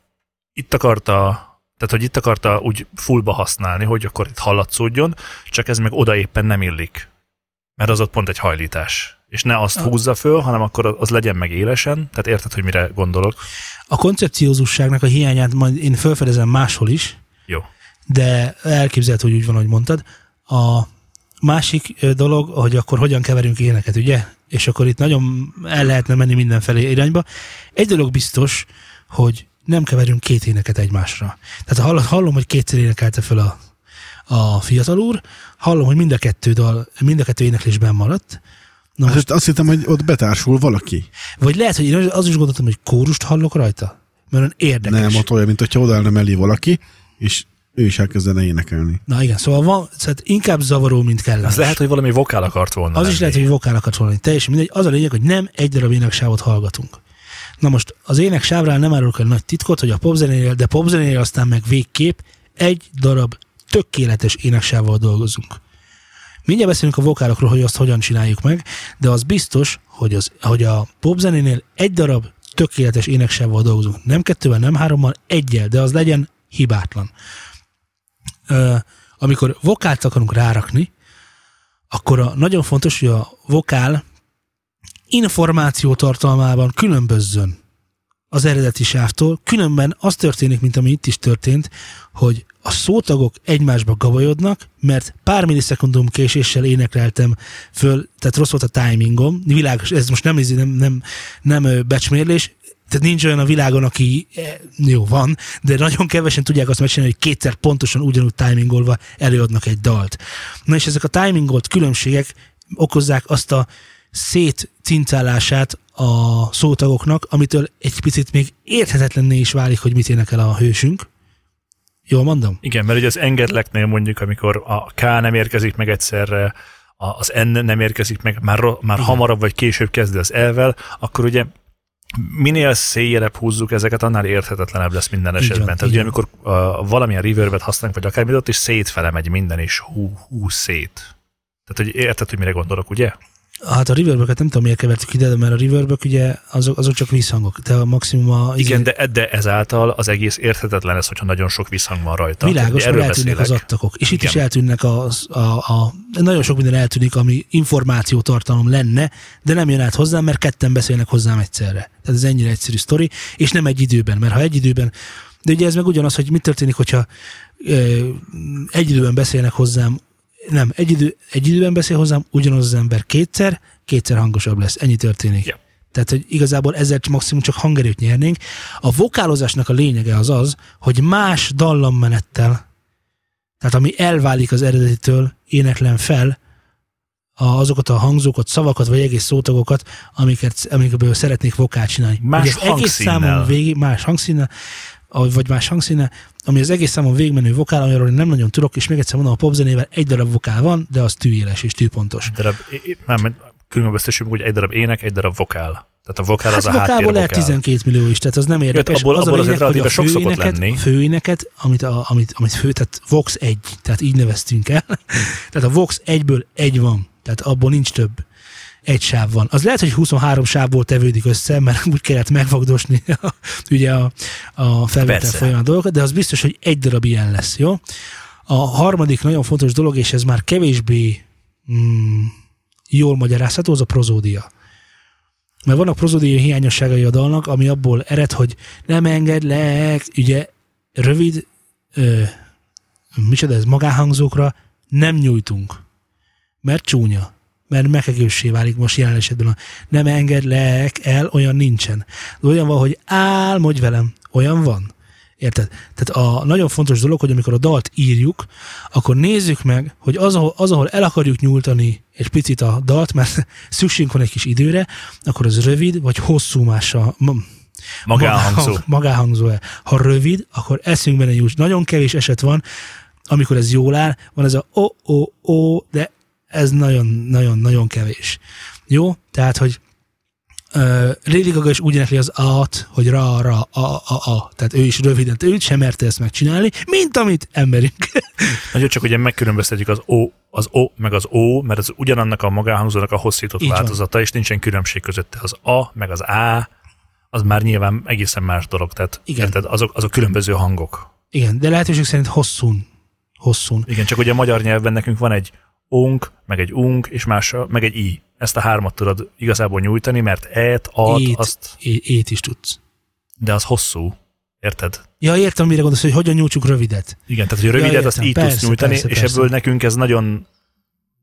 itt akarta... Tehát, hogy itt akarta úgy fullba használni, hogy akkor itt hallatszódjon, csak ez meg oda éppen nem illik. Mert az ott pont egy hajlítás. És ne azt húzza föl, hanem akkor az legyen meg élesen. Tehát érted, hogy mire gondolok. A koncepciózusságnak a hiányát majd én felfedezem máshol is. Jó. De elképzelhető, hogy úgy van, ahogy mondtad. A másik dolog, hogy akkor hogyan keverünk éneket, ugye? És akkor itt nagyon el lehetne menni mindenfelé irányba. Egy dolog biztos, hogy nem keverünk két éneket egymásra. Tehát ha hallom, hogy kétszer énekelte föl a, a fiatal úr, hallom, hogy mind a kettő dal, mind a kettő éneklésben maradt. Na most, hát azt hittem, hogy ott betársul valaki. Vagy lehet, hogy én az is gondoltam, hogy kórust hallok rajta. Mert ön érdekes. Nem, ott olyan, mint hogyha odaállna mellé valaki, és ő is elkezdene énekelni. Na igen, szóval van, szóval inkább zavaró, mint kellene. Az lehet, hogy valami vokál akart volna. Az lenni. Is lehet, hogy vokál akart volna. Teljesen mindegy. Az a lényeg, hogy nem egy darab éneksávot hallgatunk. Na most az ének sávrán nem árulok el nagy titkot, hogy a popzenénél, de popzenénél aztán meg végképp egy darab tökéletes éneksávval dolgozunk. Mindjárt beszélünk a vokálokról, hogy azt hogyan csináljuk meg, de az biztos, hogy, az, hogy a popzenénél egy darab tökéletes éneksávval dolgozunk. Nem kettővel, nem hárommal, egyel, de az legyen hibátlan. Ö, amikor vokált akarunk rárakni, akkor a, nagyon fontos, hogy a vokál információ tartalmában különbözzön az eredeti sávtól, különben az történik, mint ami itt is történt, hogy a szótagok egymásba gabajodnak, mert pár millisekundum késéssel énekeltem föl, tehát rossz volt a timingom, világos, ez most nem, nem, nem becsmérlés, Tehát nincs olyan a világon, aki jó van, de nagyon kevesen tudják azt megcsinálni, hogy kétszer pontosan ugyanúgy timingolva előadnak egy dalt. Na és ezek a timingolt különbségek okozzák azt a szétcincálását a szótagoknak, amitől egy picit még érthetetlenné is válik, hogy mit énekel a hősünk. Jól mondom? Igen, mert ugye az engedleknél mondjuk, amikor a K nem érkezik meg egyszerre, az N nem érkezik meg, már, már hamarabb vagy később kezdi az E-vel, akkor ugye minél széljelebb húzzuk ezeket, annál érthetetlenebb lesz minden esetben. Van, tehát ugye amikor uh, valamilyen reverbet használunk, vagy akármit, ott is szétfele megy minden, és hú, hú szét. Tehát hogy érted, hogy mire gondolok, ugye? Hát a reverböket nem tudom, miért kevertük ide, mert a reverbök ugye azok, azok csak visszhangok. De a maximum a... Igen, de, de ezáltal az egész érthetetlen lesz, hogyha nagyon sok visszhang van rajta. Világos, erről eltűnnek beszélek. Az attakok. És itt igen. Is eltűnnek az, a, a... Nagyon sok minden eltűnik, ami információtartalom lenne, de nem jön át hozzám, mert ketten beszélnek hozzám egyszerre. Tehát ez ennyire egyszerű sztori, és nem egy időben, mert ha egy időben... De ugye ez meg ugyanaz, hogy mit történik, hogyha ö, egy időben beszélnek hozzám. Nem, egy, idő, egy időben beszél hozzám, ugyanaz az ember kétszer, kétszer hangosabb lesz. Ennyi történik. Yeah. Tehát, hogy igazából ezzel maximum csak hangerőt nyernénk. A vokálozásnak a lényege az az, hogy más dallammenettel, tehát ami elválik az eredetitől, éneklen fel azokat a hangzókat, szavakat, vagy egész szótagokat, amiket, amikből szeretnék vokált csinálni. Más hangszínnel. Végig, más hangszínnel. Vagy más hangszíne, ami az egész számon végigmenő vokál, amiről nem nagyon tudok, és még egyszer mondom, a popzenével egy darab vokál van, de az tűéles és tűpontos. Különböztessünk, hogy egy darab ének, egy darab vokál. Tehát a vokál hát az a háttérvokál. Hát vokálból lehet tizenkét millió is, tehát az nem érdekes. Abból, az abból a lényeg, hogy a főéneket, a főéneket amit, a, amit, amit fő, tehát Vox egy, tehát így neveztünk el. Tehát a Vox egyből egy van, tehát abból nincs több. Egy sáv van. Az lehet, hogy huszonhárom sávból tevődik össze, mert úgy kellett megvagdosni a, ugye a, a felvétel folyamán dolgokat, de az biztos, hogy egy darab ilyen lesz, jó? A harmadik nagyon fontos dolog, és ez már kevésbé mm, jól magyarázható, az a prozódia. Mert vannak prozódiai hiányosságai a dalnak, ami abból ered, hogy nem engedlek, ugye rövid, ö, micsoda ez, magánhangzókra nem nyújtunk, mert csúnya. Mert megegőssé válik most jelen esetben a nem engedlek el, olyan nincsen. De olyan van, hogy álmodj velem, olyan van. Érted? Tehát a nagyon fontos dolog, hogy amikor a dalt írjuk, akkor nézzük meg, hogy az, ahol, az, ahol el akarjuk nyújtani egy picit a dalt, mert szükségünk van egy kis időre, akkor az rövid vagy hosszú mással... Magánhangzó. Magánhangzó-e. Ha rövid, akkor eszünkben ne juss. Nagyon kevés eset van, amikor ez jól áll, van ez a o-o-o, de ez nagyon-nagyon-nagyon kevés. Jó? Tehát, hogy uh, Lady Gaga is úgy énekli az A-t, hogy ra-ra-a-a-a. Tehát ő is röviden, ő sem merte ezt megcsinálni, mint amit emberünk. Nagyon csak ugye megkülönböztetjük az O, az O meg az O, mert ez ugyanannak a magánhangzónak a hosszított így változata, van. És nincsen különbség között. Az A meg az A, az már nyilván egészen más dolog. Tehát érted, azok, azok különböző hangok. Igen, de lehetőség szerint hosszún. Hosszún. Igen, csak ugye a magyar nyelvben nekünk van egy unk, meg egy unk, és más, meg egy i. Ezt a hármat tudod igazából nyújtani, mert et, at, ét, azt... Ét is tudsz. De az hosszú. Érted? Ja, értem, mire gondolsz, hogy hogyan nyújtsuk rövidet. Igen, tehát, hogy a rövidet, ja, azt így persze, tudsz nyújtani, persze, persze, és ebből persze. Nekünk ez nagyon...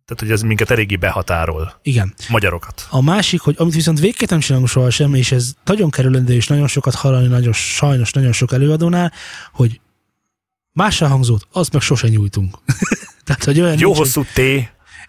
Tehát, hogy ez minket eléggé behatárol. Igen. Magyarokat. A másik, hogy amit viszont végképp nem csinálunk soha sem, és ez nagyon kerülendő, és nagyon sokat hallani, nagyon, sajnos nagyon sok előadónál, hogy mással hangzott, azt meg sose nyújtunk. Tehát, hogy olyan jó nincs, hosszú T.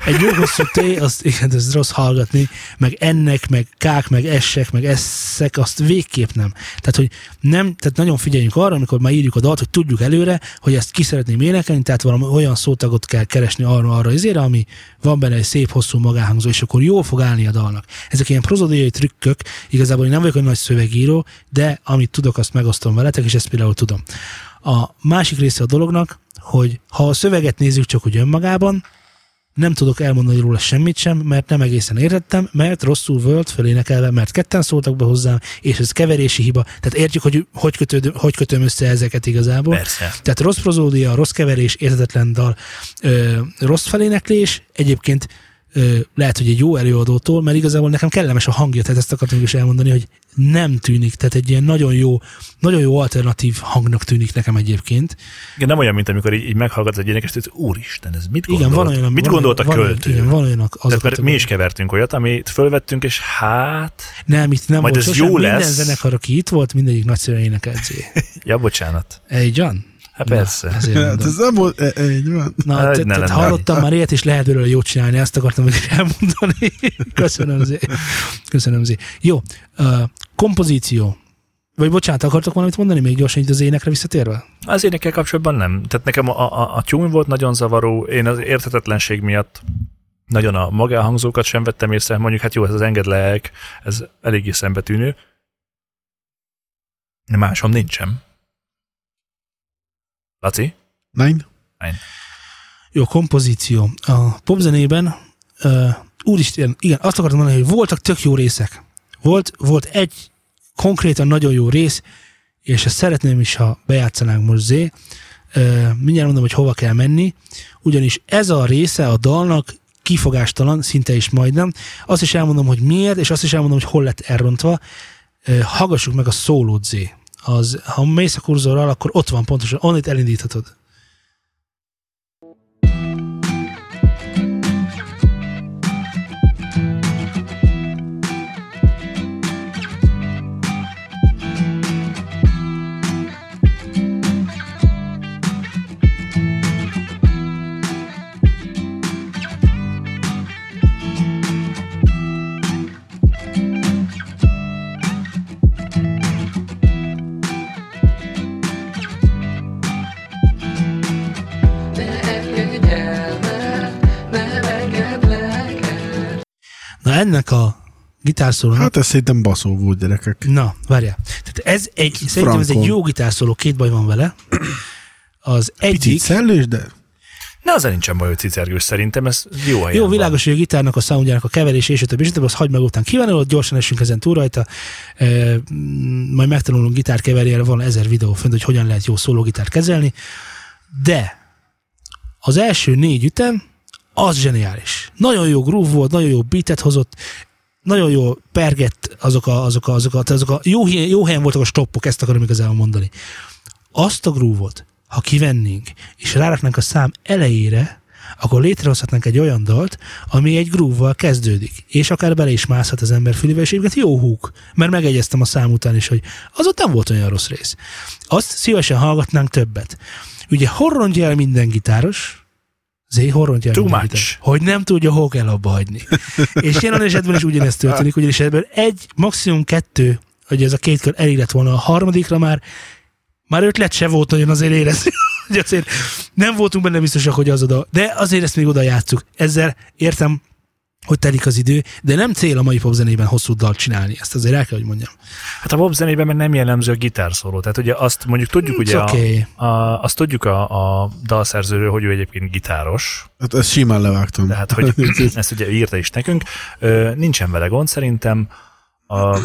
Egy jó hosszú T, azt, igen, ez rossz hallgatni, meg ennek, meg kák, meg essek, meg eszek, azt végképp nem. Tehát, hogy nem, tehát nagyon figyeljünk arra, amikor már írjuk a dalt, hogy tudjuk előre, hogy ezt ki szeretném énekelni, tehát valami olyan szótagot kell keresni arra-arra izére, ami van benne egy szép, hosszú magánhangzó, és akkor jól fog állni a dalnak. Ezek ilyen prozódiai trükkök, igazából én nem vagyok egy nagy szövegíró, de amit tudok, azt megosztom veletek, és ezt például tudom. A másik része a dolognak, hogy ha a szöveget nézzük csak úgy önmagában, nem tudok elmondani róla semmit sem, mert nem egészen értettem, mert rosszul volt fölénekelve, mert ketten szóltak be hozzám, és ez keverési hiba. Tehát értjük, hogy hogy, kötöd, hogy kötöm össze ezeket igazából. Persze. Tehát rossz prozódia, rossz keverés, érthetetlen dal, ö, rossz feléneklés, egyébként ö, lehet, hogy egy jó előadótól, mert igazából nekem kellemes a hangja, tehát ezt akartam is elmondani, hogy nem tűnik, tehát egy ilyen nagyon jó, nagyon jó alternatív hangnak tűnik nekem egyébként. Igen, nem olyan, mint amikor így, így meghallgatsz egy énekest, hogy úristen, ez mit gondolt? Igen, van olyan, mit gondolt a költő? Igen, van olyan azokat. Tehát mi is kevertünk olyat, amit fölvettünk, és hát... Nem, itt nem volt sosem. Minden zenekar, aki itt volt, mindegyik nagyszerűen énekelt Zé. Ja, bocsánat. Egy olyan? Hát persze. Hát ez nem volt egy olyan. Na, tehát hallottam már ilyet, és lehet belőle jót csinálni, ezt akartam még elmondani. Köszönöm Zé. Köszönöm Zé. Jó. Kompozíció. Vagy bocsánat, akartok valamit mondani még gyorsan így az énekre visszatérve? Az énekkel kapcsolatban nem. Tehát nekem a, a, a tune volt nagyon zavaró, én az érthetetlenség miatt nagyon a maga hangzókat sem vettem észre, mondjuk hát jó, ez az engedlek, ez eléggé szembetűnő. Másom nincsen. Laci? Nein. Nein. Jó, kompozíció. A popzenében, uh, úristen, igen, azt akartam mondani, hogy voltak tök jó részek. Volt, volt egy konkrétan nagyon jó rész, és ezt szeretném is, ha bejátszanánk most Zé. Mindjárt mondom, hogy hova kell menni, ugyanis ez a része a dalnak kifogástalan, szinte is majdnem. Azt is elmondom, hogy miért, és azt is elmondom, hogy hol lett elrontva. Hallgassuk meg a szólót Zé. Az, ha mész a kurzorral, akkor ott van pontosan, onnit elindíthatod. Ennek a gitárszólónak... Hát ez szerintem baszó volt, gyerekek. Na, várjál. Tehát ez egy, szerintem Frankon. Ez egy jó gitárszóló, két baj van vele. Az egyik... Picit szellős, de... Na, az nincsen baj, hogy cicergős, szerintem ez jó helyen. Jó, világos, van. Hogy a gitárnak, a soundjának a keverés, és a többi, és a többi, azt hagyd meg után kívánul, ott gyorsan esünk ezen túl rajta, e, majd megtanulunk gitárkeverjére, van ezer videó fönt, hogy hogyan lehet jó szólógitárt kezelni, de az első négy ütem az zseniális. Nagyon jó groove volt, nagyon jó beatet hozott, nagyon jó pergett azok a, azok a, azok a, azok a jó, jó helyen voltak a stoppok, ezt akarom igazából mondani. Azt a groove-ot, ha kivennénk, és ráraknánk a szám elejére, akkor létrehozhatnánk egy olyan dalt, ami egy groove-val kezdődik, és akár bele is mászhat az ember fülébe, és egyébként jó húk, mert megegyeztem a szám után is, hogy az ott nem volt olyan rossz rész. Azt szívesen hallgatnánk többet. Ugye horrondja el minden gitáros, Zé horrontja el, hogy nem tudja, hol kell abba hagyni. És jelen esetben is ugyanezt történik, ugyanis ebből egy, maximum kettő, hogy ez a két kör elég lett volna, a harmadikra már, már ötlet se volt nagyon azért érezni, hogy azért nem voltunk benne biztosak, hogy az oda, de azért ezt még oda játsszuk. Ezzel értem, hogy telik az idő, de nem cél a mai popzenében hosszú dalt csinálni, ezt azért el kell, hogy mondjam. Hát a popzenében meg nem jellemző a gitárszóló, tehát ugye azt mondjuk tudjuk, it's ugye okay. a, a, azt tudjuk a, a dalszerzőről, hogy ő egyébként gitáros. Hát ezt simán levágtam. Tehát, hogy ezt ugye írta is nekünk. Ö, nincsen vele gond, szerintem a,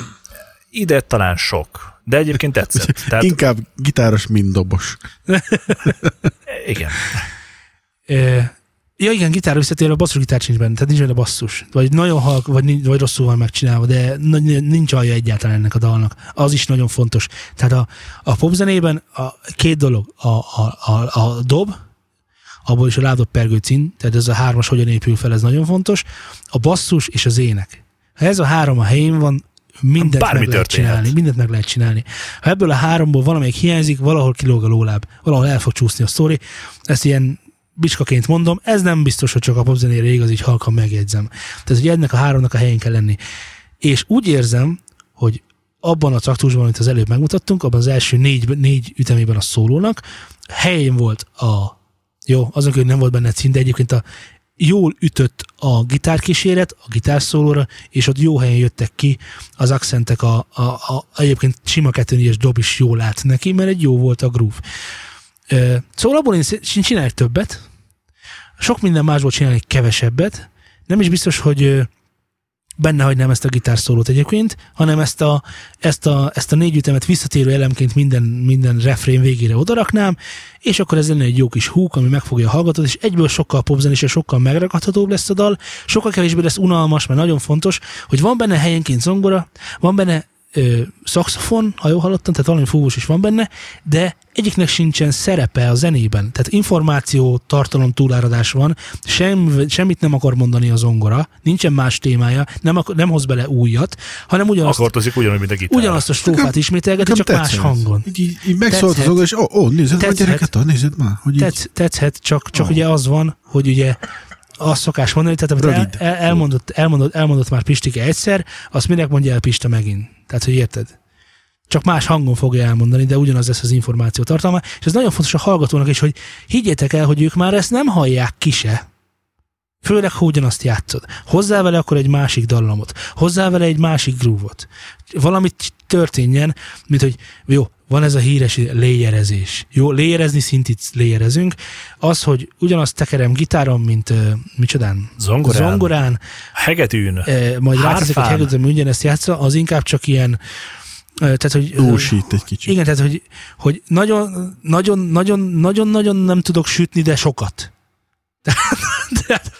ide talán sok, de egyébként tetszett. Tehát, inkább gitáros, mint dobos. Igen. Ja igen, gitár visszatérve, a basszusgitár sincs benne, tehát nincs benne basszus. Vagy nagyon halk, vagy, vagy rosszul van megcsinálva, de nincs alja egyáltalán ennek a dalnak. Az is nagyon fontos. Tehát a, a popzenében a két dolog, a, a, a, a dob, abból is a lábdob pergőcin, tehát ez a hármas hogyan épül fel, ez nagyon fontos. A basszus és az ének. Ha ez a három a helyén van, mindent Bármi meg lehet történhet. csinálni, mindent meg lehet csinálni. Ha ebből a háromból valamelyik hiányzik, valahol kilóg a lóláb, valahol el fog csúszni a sztori. Ezt ilyen bicskaként mondom, ez nem biztos, hogy csak a popzenére igaz, így halkan megjegyzem. Tehát ugye ennek a háromnak a helyén kell lenni. És úgy érzem, hogy abban a traktusban, amit az előbb megmutattunk, abban az első négy, négy ütemében a szólónak, helyén volt a... Jó, azon kívül nem volt benne cím, de egyébként a jól ütött a gitárkíséret, a gitárszólóra, és ott jó helyen jöttek ki az accentek, a, a, a, egyébként sima kettő négyes dob is jól állt neki, mert egy jó volt a groove. Szóval abból én csinálják többet, sok minden másból csinálják kevesebbet, nem is biztos, hogy benne hagynám ezt a gitárszólót egyébként, hanem ezt a, ezt a, ezt a négy ütemet visszatérő elemként minden, minden refrén végére odaraknám, és akkor ez lenne egy jó kis húk, ami megfogja a hallgatót, és egyből sokkal popzenés, és sokkal megragadhatóbb lesz a dal, sokkal kevésbé lesz unalmas, mert nagyon fontos, hogy van benne helyenként zongora, van benne ö, szaxofon, ha jól hallottam, tehát valami fúvós is van benne, de egyiknek sincsen szerepe a zenében. Tehát információ, tartalom, túláradás van, sem, semmit nem akar mondani a zongora, nincsen más témája, nem, ak- nem hoz bele újat, hanem ugyanazt, akartozik ugyanúgy, mint a gitár. Ugyanazt a strófát ismételgeti, csak tetszett. Más hangon. Így, így, így megszólt a zongora, és ó, ó nézed, a gyereket, ó, nézed már. Hogy tetsz, tetszhet, csak, csak oh. ugye az van, hogy ugye azt szokás mondani, tehát amit el, el, elmondott, elmondott, elmondott már Pistike egyszer, azt minek mondja el Pista megint. Tehát, hogy érted? Csak más hangon fogja elmondani, de ugyanaz lesz az információ tartalma. És ez nagyon fontos a hallgatónak is, hogy higgyétek el, hogy ők már ezt nem hallják ki se. Főleg, ha ugyanazt játszod. Hozzá vele akkor egy másik dallamot. Hozzá vele egy másik groove-ot. Valamit történjen, mint hogy jó, van ez a híres léjerezés. Jó, léjerezni, szintit léjerezünk. Az, hogy ugyanazt tekerem gitáron, mint uh, micsodán? Zongorán. Zongorán. Hegetűn. Uh, majd rátszik, hogy hegetűn ugyanezt játssza, az inkább csak ilyen tehát, hogy, dúsít egy kicsit. Igen, tehát, hogy, hogy nagyon, nagyon, nagyon, nagyon, nagyon nem tudok sütni, de sokat. Tehát, tehát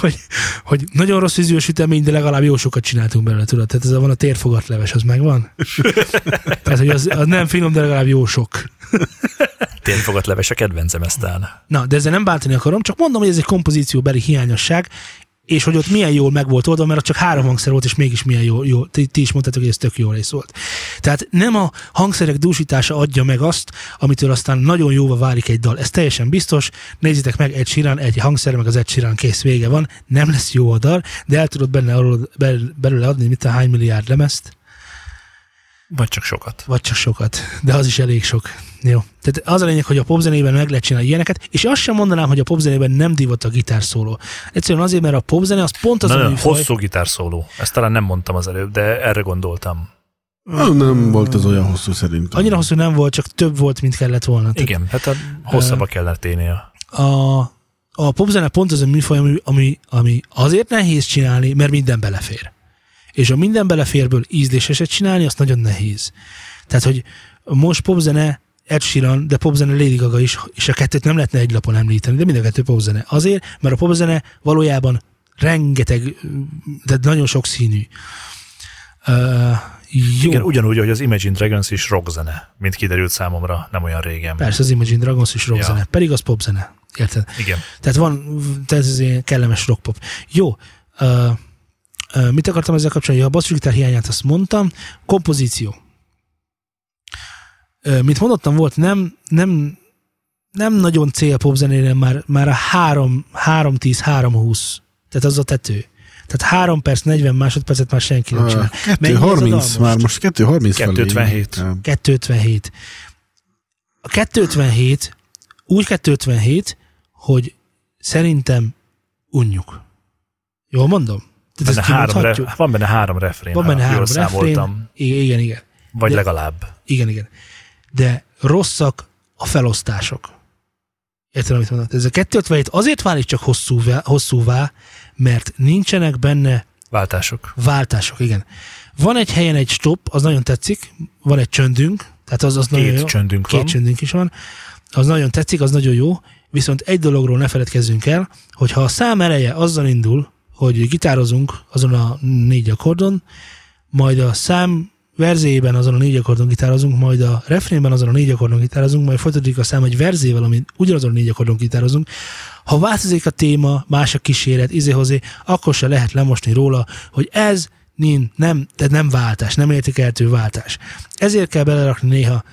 hogy, hogy nagyon rossz vízű a sütemény, de legalább jó sokat csináltunk belőle, tudod? Tehát ez van a térfogatleves, az megvan? Tehát, hogy az, az nem finom, de legalább jó sok. Térfogatleves a kedvencem eztán. Na, de ezzel nem bántani akarom, csak mondom, hogy ez egy kompozícióbeli hiányosság, és hogy ott milyen jól meg volt oldva, mert csak három hangszer volt, és mégis milyen jól, jól. Ti, ti is mondtátok, hogy ez tök jól rész volt. Tehát nem a hangszerek dúsítása adja meg azt, amitől aztán nagyon jóva válik egy dal. Ez teljesen biztos. Nézzétek meg, Ed Sheeran, egy hangszer, meg az Ed Sheeran kész, vége van. Nem lesz jó a dal, de el tudod benne arról, bel, belőle adni, mint a hány milliárd lemezt. Vagy csak sokat. Vagy csak sokat. De az is elég sok. Jó. Tehát az a lényeg, hogy a popzenében meg lehet csinálni ilyeneket, és azt sem mondanám, hogy a popzenében nem divott a gitárszóló. Egyszerűen azért, mert a popzene az pont az, ami hosszú gitárszóló. Ezt talán nem mondtam az előbb, de erre gondoltam. Nem, nem volt ez olyan hosszú szerintem. Annyira hosszú nem volt, csak több volt, mint kellett volna. Tehát, igen, hát a hosszabb a kellett énie. A, a popzene pont az a műfaj, ami, ami, ami azért nehéz csinálni, mert minden belefér. És a minden beleférből ízléseset csinálni, azt nagyon nehéz. Tehát, hogy most popzene Ed Sheeran, de popzene Lady Gaga is, és a kettőt nem lehetne egy lapon említeni, de mind a kettő popzene. Azért, mert a popzene valójában rengeteg, de nagyon sok színű. Uh, igen, ugyanúgy, hogy az Imagine Dragons is rockzene, mint kiderült számomra nem olyan régen. Persze, az Imagine Dragons is rockzene, ja. Pedig az popzene. Érted? Igen. Tehát van, tehát ez ilyen kellemes rockpop. Jó, uh, uh, mit akartam ezzel kapcsolatban? Ja, a basszusgitár hiányát azt mondtam, kompozíció. Mint mondottam, volt nem, nem, nem nagyon cél popzenére már, már a három tíz, három húsz. Tehát az a tető. Tehát három perc, negyven másodpercet már senki nem csinál. kettő harminc már most, kettő harminc felé. kettő ötvenhét. kettő ötvenhét. A kettő ötvenhét, úgy kettő ötvenhét, hogy szerintem unjuk. Jól mondom? Benne három re, van benne három refrén. Van benne három refrén. Igen, igen. Vagy de, legalább. Igen, igen. De rosszak a felosztások. Értem, amit mondod. Ez a kettő ötvenhét azért válik csak hosszúvá, hosszúvá, mert nincsenek benne váltások. Váltások, igen. Van egy helyen egy stop, az nagyon tetszik, van egy csöndünk, tehát az, az nagyon jó. Csöndünk Két van. csöndünk is van. Az nagyon tetszik, az nagyon jó, viszont egy dologról ne feledkezzünk el, hogy ha a szám eleje azzal indul, hogy gitározunk azon a négy akkordon, majd a szám verzéjében azon a négy akkordon gitározunk, majd a refrénben azon a négy akkordon gitározunk, majd folytatódik a szám egy verzével, amin ugyanazon a négy akkordon gitározunk. Ha változik a téma, más a kíséret, izéhozé, akkor se lehet lemosni róla, hogy ez nem, nem, tehát nem váltás, nem értékelhető váltás. Ezért kell belerakni néha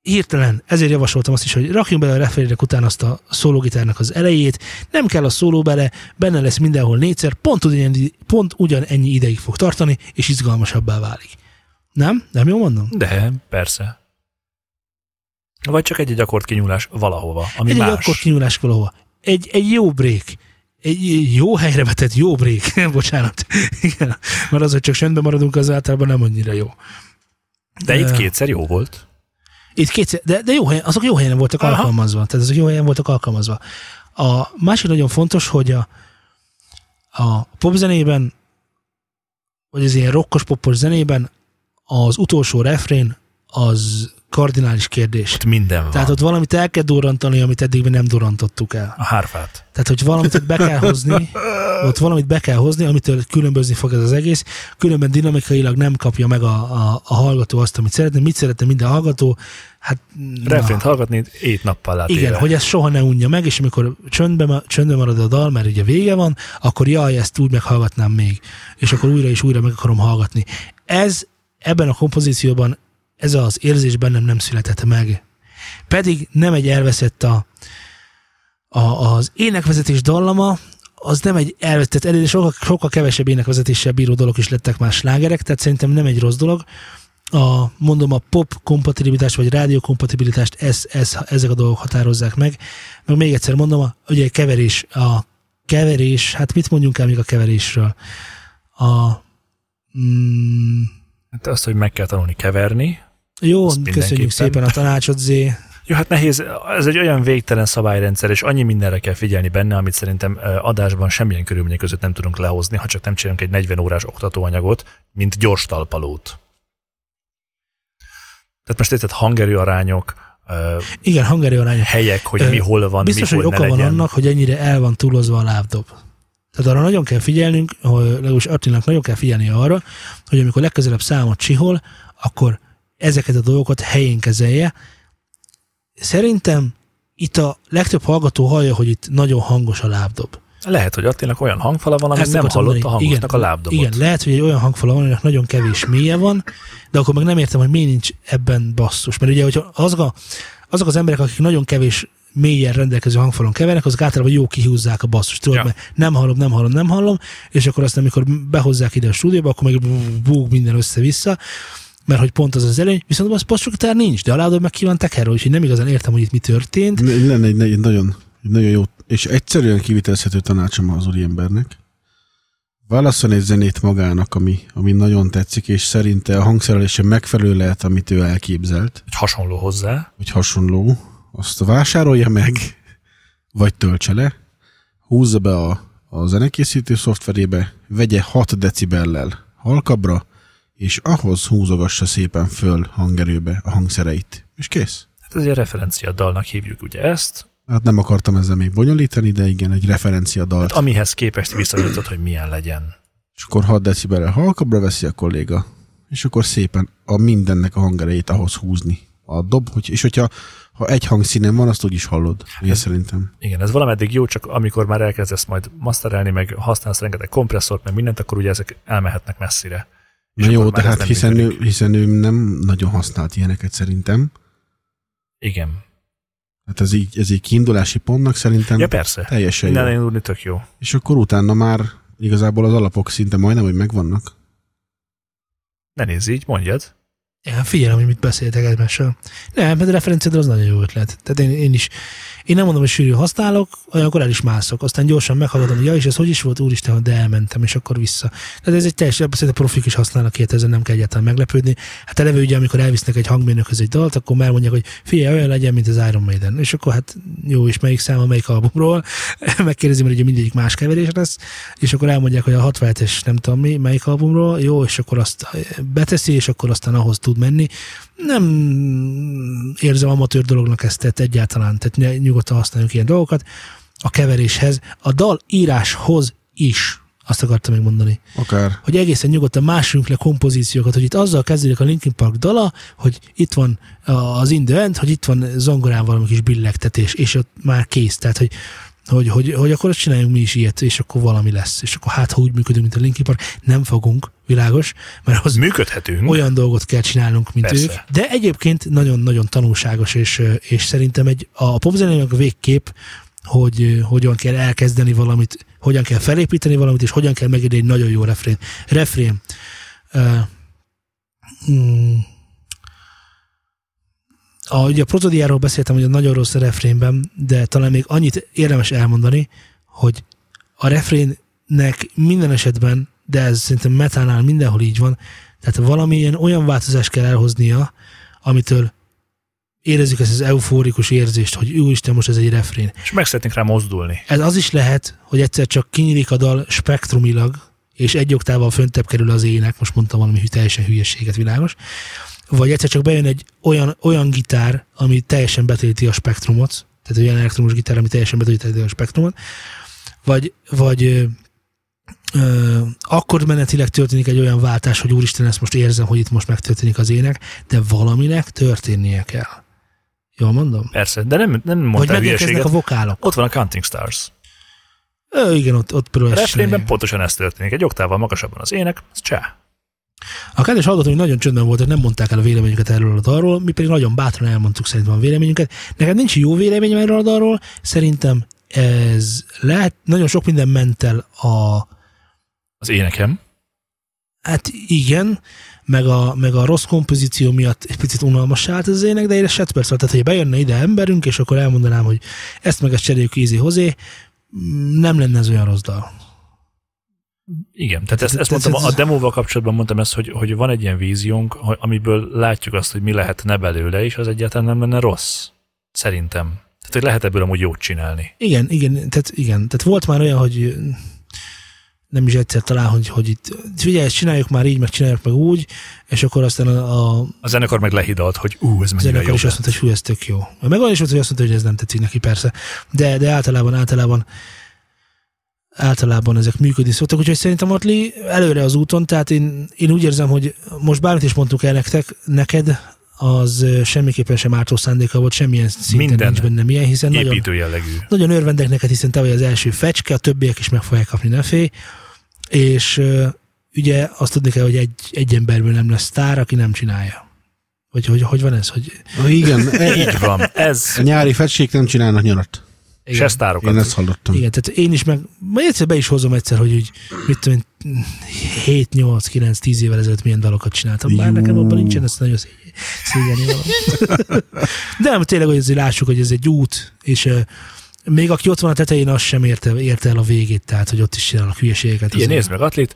hirtelen, ezért javasoltam azt is, hogy rakjunk bele a refrének után azt a szólógitárnak az elejét, nem kell a szóló bele, benne lesz mindenhol négyszer, pont ugyanennyi, pont ugyanennyi ideig fog tartani, és izgalmasabbá válik. Nem? Nem jól mondom? De, persze. Vagy csak egy-egy akkord kinyúlás valahova, ami egy más. Egy akkord kinyúlás valahova. Egy, egy jó break. Egy jó helyre vetett jó break. Bocsánat. Igen. Mert az, hogy csak csöndben maradunk, az általában nem annyira jó. De, de itt kétszer jó volt. Itt kétszer, de, de jó helyen, azok jó helyen voltak Aha. alkalmazva. Tehát azok jó helyen voltak alkalmazva. A másik nagyon fontos, hogy a, a popzenében, vagy az ilyen rockos, popos zenében az utolsó refrén az kardinális kérdés. Ott minden van. Tehát ott valamit el kell durrantani, amit eddig mi nem durrantottuk el. A hárfát. Tehát, hogy valamit be kell hozni, ott valamit be kell hozni, amitől különbözni fog ez az egész, különben dinamikailag nem kapja meg a, a, a hallgató azt, amit szeretne. Mit szeretne minden hallgató? Hát, refrént hallgatni hét nappal átéve. Igen, hogy ez soha ne unja meg, és amikor csöndbe, csöndbe marad a dal, mert ugye vége van, akkor jaj, ezt úgy meghallgatnám még. És akkor újra és újra meg akarom hallgatni. Ez ebben a kompozícióban ez az érzés bennem nem született meg. Pedig nem egy elveszett a, a, az énekvezetés dallama, az nem egy elveszett, elég sokkal, sokkal kevesebb énekvezetéssel bíró dolog is lettek már slágerek, tehát szerintem nem egy rossz dolog. A, mondom, a pop kompatibilitást, vagy rádió kompatibilitást, ez, ez, ezek a dolgok határozzák meg. Meg még egyszer mondom, a, ugye a keverés, a keverés, hát mit mondjunk el még a keverésről? A, mm, hát azt, hogy meg kell tanulni keverni. Jó, köszönjük szépen a tanácsot, Zé. Jó, hát nehéz, ez egy olyan végtelen szabályrendszer, és annyi mindenre kell figyelni benne, amit szerintem adásban semmilyen körülmények között nem tudunk lehozni, ha csak nem csinálunk egy negyven órás oktatóanyagot, mint gyors talpalót. Tehát most érted, hangerőarányok, igen, hangerőarányok, helyek, hogy mi hol van, biztos, mi hol ne legyen. Biztos, hogy oka van annak, hogy ennyire el van túlozva a lábdob. Tehát arra nagyon kell figyelnünk, legalábbis Attilának nagyon kell figyelni arra, hogy amikor legközelebb számot csihol, akkor ezeket a dolgokat helyén kezelje. Szerintem itt a legtöbb hallgató hallja, hogy itt nagyon hangos a lábdob. Lehet, hogy Attilának olyan hangfala van, amit nem hallott a hangosnak, igen, a lábdobot. Igen, lehet, hogy egy olyan hangfala van, aminek nagyon kevés mélye van, de akkor meg nem értem, hogy miért nincs ebben basszus. Mert ugye, hogyha azok, a, azok az emberek, akik nagyon kevés mélyen rendelkező hangfalon kevernek, azok általában jó kihúzzák a basszust, tudod, ja. Mert nem hallom, nem hallom, nem hallom, és akkor azt, amikor behozzák ide a stúdióba, akkor meg búg minden össze-vissza, mert hogy pont az az előny, viszont az basszusgitár nincs, de a lábdob meg ki van tekerve, úgyhogy nem igazán értem, hogy itt mi történt. Lenne egy, egy nagyon, nagyon jó és egyszerűen kivitelezhető tanácsom az úriembernek. Válasszon egy zenét magának, ami, ami nagyon tetszik, és szerinte a hangszerelése megfelelő lehet, amit ő elképzelt. Hogy hasonló hozzá. Hogy hasonló. Azt vásárolja meg, vagy töltse le, húzza be a, a zenekészítő szoftverébe, vegye hat decibellel halkabbra, és ahhoz húzogassa szépen föl hangerőbe a hangszereit. És kész. Hát ez egy referencia dalnak hívjuk ugye ezt. Hát nem akartam ezzel még bonyolítani, de igen, egy referencia dalt. Hát amihez képest viszonyítod, hogy milyen legyen. És akkor hat decibelre halkabbra veszi a kolléga, és akkor szépen a mindennek a hangerejét ahhoz húzni. A dob, hogy, és hogyha ha egy hangszínen van, azt úgyis hallod. Én szerintem. Igen, ez valameddig jó, csak amikor már elkezdesz majd masterelni, meg használsz rengeteg kompresszort, meg mindent, akkor ugye ezek elmehetnek messzire. És na jó, tehát hiszen ő, hiszen ő nem nagyon használt ilyeneket szerintem. Igen. Hát ez így, ez így kiindulási pontnak szerintem ja, persze. Teljesen jó. Innen indulni tök jó. És akkor utána már igazából az alapok szinte majdnem, hogy megvannak. Ne nézz így, mondjad. Ja, figyelem, hogy mit beszéltek egymással. Nem, mert a referenciádra az nagyon jó ötlet. Tehát én, én is, én nem mondom, hogy sűrű használok, olyankor el is mászok. Aztán gyorsan meghallgatom, hogy ja, és ez hogy is volt, úristen, de elmentem, és akkor vissza. Tehát ez egy teljesen, szerintem profik is használnak ilyet, ezen nem kell egyáltalán meglepődni. Hát eleve ugye, amikor elvisznek egy hangmérnökhöz egy dalt, akkor már mondják, hogy figyelj, olyan legyen, mint az Iron Maiden. És akkor hát jó, és melyik száma, melyik albumról, megkérdezem, hogy ugye mindegyik más keverés lesz, és akkor elmondják, hogy a hatvanhetes nem tudom mi, melyik albumról, jó, és akkor azt beteszi, és akkor aztán ahhoz tud menni. Nem érzem amatőr dolognak ezt, tehát egyáltalán, tehát nyugodtan használjuk ilyen dolgokat a keveréshez, a dal íráshoz is, azt akartam még mondani. Akár. Hogy egészen nyugodtan másoljunk le kompozíciókat, hogy itt azzal kezdődik a Linkin Park dala, hogy itt van az In The End, hogy itt van zongorán valami kis billegtetés, és ott már kész, tehát hogy Hogy, hogy, hogy akkor azt csináljunk mi is ilyet, és akkor valami lesz. És akkor hát, ha úgy működünk, mint a Linkin Park, nem fogunk, világos, mert az működhetünk. Olyan dolgot kell csinálnunk, mint persze. Ők. De egyébként nagyon-nagyon tanulságos, és, és szerintem egy, a popzenének végképp, hogy hogyan kell elkezdeni valamit, hogyan kell felépíteni valamit, és hogyan kell megírni egy nagyon jó refrén. Refrén. Uh, hmm. A, ugye a protodiáról beszéltem, hogy a nagyon rossz a refrénben, de talán még annyit érdemes elmondani, hogy a refrénnek minden esetben, de ez szerintem metánál mindenhol így van, tehát valamilyen olyan változást kell elhoznia, amitől érezzük ezt az eufórikus érzést, hogy úristen, most ez egy refrén. És meg szeretnénk rá mozdulni. Ez az is lehet, hogy egyszer csak kinyílik a dal spektrumilag, és egy oktával föntebb kerül az ének, most mondtam valami teljesen hülyeséget, világos. vagy egyszer csak bejön egy olyan, olyan gitár, ami teljesen betéti a spektrumot, tehát olyan elektromos gitár, ami teljesen betéti a spektrumot, vagy, vagy ö, ö, akkor menetileg történik egy olyan váltás, hogy úristen, ezt most érzem, hogy itt most megtörténik az ének, de valaminek történnie kell. Jól mondom? Persze, de nem, nem mondtál hülyeséget. Vagy megérkeznek a vokálok. Ott van a Counting Stars. Ö, igen, ott, ott például ez csinálja. Pontosan ez történik. Egy oktávval magasabban az ének, ez csá. A kedves hallgatói nagyon csöndben voltak, nem mondták el a véleményüket erről a dalról, mi pedig nagyon bátran elmondtuk szerintem a véleményünket. Nekem nincs jó véleményem erről a dalról, szerintem ez lehet, nagyon sok minden ment el a... Az énekem? Hát igen, meg a, meg a rossz kompozíció miatt egy picit unalmassá állt az ének, de én ezt persze, tehát hogy bejönne ide emberünk, és akkor elmondanám, hogy ezt meg ezt cseréljük ízé hozé, nem lenne ez olyan rossz dal. Igen, tehát ezt, ezt mondtam, a demóval kapcsolatban mondtam ezt, hogy, hogy van egy ilyen víziónk, amiből látjuk azt, hogy mi lehetne belőle, és az egyáltalán nem lenne rossz, szerintem. Tehát, hogy lehet ebből amúgy jót csinálni. Igen, igen, tehát, igen. Tehát volt már olyan, hogy nem is egyszer talán, hogy, hogy itt figyelj, csináljuk már így, meg csináljuk meg úgy, és akkor aztán a... A, a zenekar meg lehidalt, hogy ú, ez mennyire jó. A is azt mondta, hogy hú, ez tök jó. Meg olyan is volt, hogy azt mondta, hogy ez nem tetszik neki, persze. De, de általában, általában általában ezek működni szoktak, úgyhogy szerintem Atli előre az úton, tehát én, én úgy érzem, hogy most bármit is mondtuk el nektek, neked az semmiképpen sem ártó szándéka volt, semmilyen szinten minden nincs bennem ilyen, hiszen nagyon, nagyon örvendek neked, hiszen te vagy az első fecske, a többiek is meg fogják kapni, ne félj, és ugye azt tudni kell, hogy egy, egy emberből nem lesz sztár, aki nem csinálja. Vagy hogy, hogy van ez? Hogy... Igen, így van. Ez. A nyári fecskék nem csinálnak nyarat. Igen. Se sztárokat. Én ezt hallottam. Igen, tehát én is meg, majd egyszer be is hozom egyszer, hogy úgy, mit tudom én, hét, nyolc, kilenc, tíz évvel ezelőtt milyen dalokat csináltam. Bár Jú. nekem abban nincsen, ezt nagyon szégyenni valamit. De nem, tényleg, hogy azért lássuk, hogy ez egy út, és uh, még aki ott van a tetején, az sem érte, érte el a végét, tehát, hogy ott is csinálnak hülyeségeket. Igen, nézd meg, Atlit,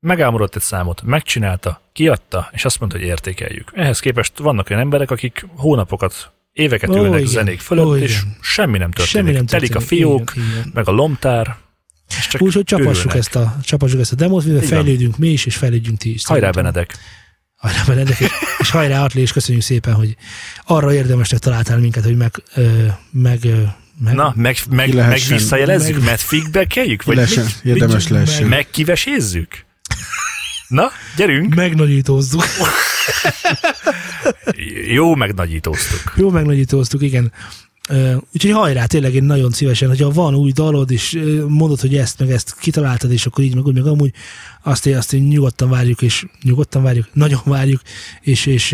megálmodott egy számot, megcsinálta, kiadta, és azt mondta, hogy értékeljük. Ehhez képest vannak olyan emberek, akik hónapokat éveket Ó, ülnek igen. zenék fölött, Ó, és semmi nem történik. Semmi nem történik. Telik a fiók, igen, igen. meg a lomtár, és csak Úgy, hogy csapassuk ezt, a, csapassuk ezt a demót, mivel fejlődjünk mi is, és fejlődjünk ti is. Hajrá, Benedek! Hajrá, Benedek! És, és hajrá, Atli, és köszönjük szépen, hogy arra érdemesnek találtál minket, hogy meg... Ö, meg ö, Meg, Na, meg, meg, meg visszajelezzük, meg, meg feedbackeljük? Vagy lehessen, mit, érdemes mit, lehessen. Meg kivesézzük? Na, gyerünk! Megnagyítózzuk. Jó megnagyítóztuk. Jó megnagyítóztuk, igen. Úgyhogy hajrá, tényleg én nagyon szívesen, hogyha van új dalod, és mondod, hogy ezt meg ezt kitaláltad, és akkor így meg úgy, meg amúgy, azt én, azt én nyugodtan várjuk, és nyugodtan várjuk, nagyon várjuk, és... és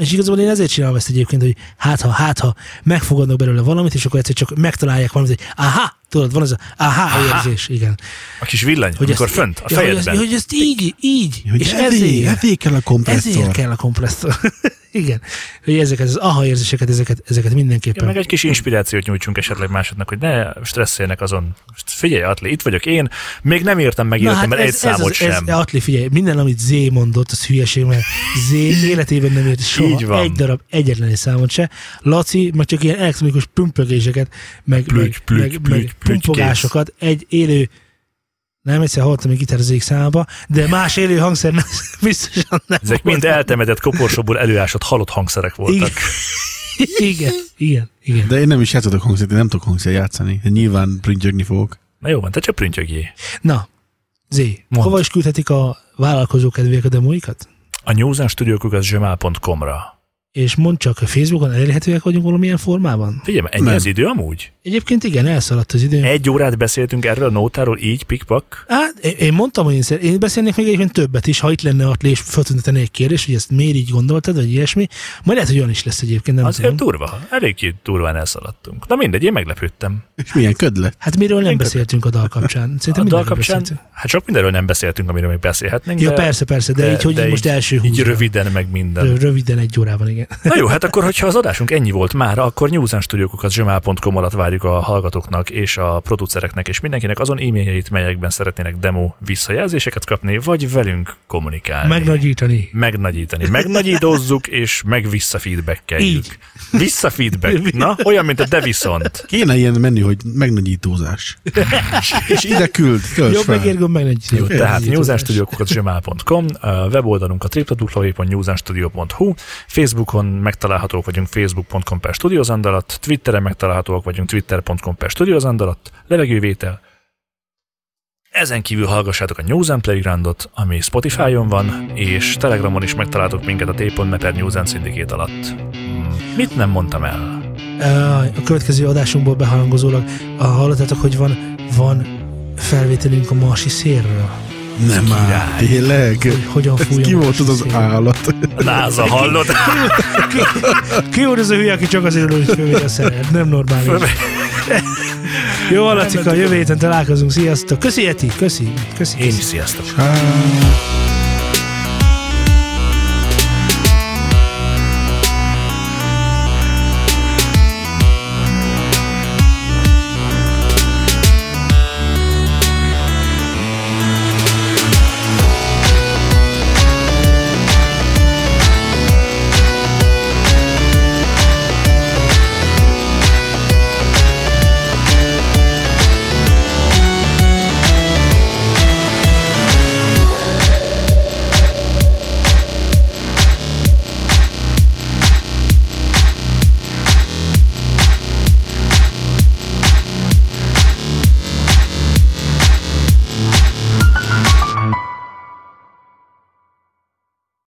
És igazából én ezért csinálom ezt egyébként, hogy hát ha, hát ha megfogadnak belőle valamit, és akkor egyszer csak megtalálják valamit, hogy aha, tudod, van ez a aha érzés, igen. A kis villany, hogy amikor ezt, fönt, a ja, fejedben. Hogy, hogy ezt így, így, hogy és ezért, ezért, ezért kell a kompresszor. Ezért kell a kompresszor. Igen, hogy ezeket az aha érzéseket, ezeket, ezeket mindenképpen. Ja, meg egy kis inspirációt nyújtsunk esetleg másodnak, hogy ne stresszeljenek azon. Figyelj, Atli, itt vagyok én, még nem írtam meg, írtam, hát mert ez, egy számot ez, sem. Ez, Atli, figyelj, minden, amit Zé mondott, az hülyeség, mert Zé életében nem ért soha egy darab egyetlen egy számot se. Laci, meg csak ilyen elektronikus pümpögéseket, meg, plügy, plügy, meg, plügy, meg plügy, pumpogásokat, kész. Egy élő, nem egyszer hallottam egy gitározék számába, de más élő hangszer nem, biztosan nem. Ezek mind eltemetett koporsóból előásott halott hangszerek voltak. Igen, igen, igen, igen. De én nem is játszhatok hangszert, én nem tudok hangszert játszani. Nyilván printjögni fogok. Na jó van, te csak printjögjé. Na, Zé, Mond. hova is küldhetik a vállalkozókedvélyek a demóikat? A Newzen Studio az gmail pont com-ra. És mondd csak, Facebookon elérhetőek vagyunk valamilyen formában? Figyelj, ennyi nem. az idő amúgy? Egyébként igen, elszaladt az idő. Egy órát beszéltünk erről a nótáról, így, pikpak? Hát, én mondtam, hogy én, én beszélnék még egyébként többet is, ha itt lenne Atli, és feltüntetni egy kérdés, hogy ezt miért így gondoltad, vagy ilyesmi. Majd lehet, hogy olyan is lesz egyébként. Nem azért tudom. Durva, elég durván elszaladtunk. Na mindegy, én meglepődtem. És milyen köd lett? Hát miről nem én beszéltünk köd... a dal kapcsán? Szerintem a dal kapcsán? Hát sok mindenről nem beszéltünk, amiről még beszélhetnénk. Ja, de, persze, persze, de, de így, hogy de most így, első húzva. Így röviden meg minden. Röviden egy órában, igen. igen. Na jó, hát akkor, hogyha az adásunk ennyi volt már, akkor newzen studio kukac gmail pont com alatt várjuk a hallgatóknak és a producereknek és mindenkinek azon e-mailjeit, melyekben szeretnének demo visszajelzéseket kapni, vagy velünk kommunikálni. Megnagyítani. Megnagyítani. Megnagyítozzuk és meg visszafeedbackeljük. Visszafeedback. Na, olyan, mint a de viszont. Kéne ilyen menni, hogy megnagyítózás. És ide küld. Jobb megérgöm megnagyítani. Jó, tehát newzen studio kukac gmail pont com, a weboldalunk a triple double u pont newzen studio pont hu, Facebookon megtalálhatók vagyunk facebook pont com per studiozandalat, Twitteren megtalálhatók vagyunk twitter pont com per studiozandalat, levegővétel. Ezen kívül hallgassátok a Newzen Playgroundot, ami Spotify-on van, és Telegramon is megtaláltok minket a t.me per Newzen Syndicate alatt. Mit nem mondtam el? A következő adásunkból behangozólag hallottátok, hogy van, van felvételünk a marsi szélről. Nem már, tényleg? Hogyan fújom? Ki volt az az állat? Láza, hallod? Ki volt az a hülye, aki csak azért, hogy fölvéd a szeret? Nem normális. Jó, Lacika, jövő héten találkozunk. Sziasztok! Köszi, Eti! Köszi! Köszi, köszi. Én is sziasztok! Há.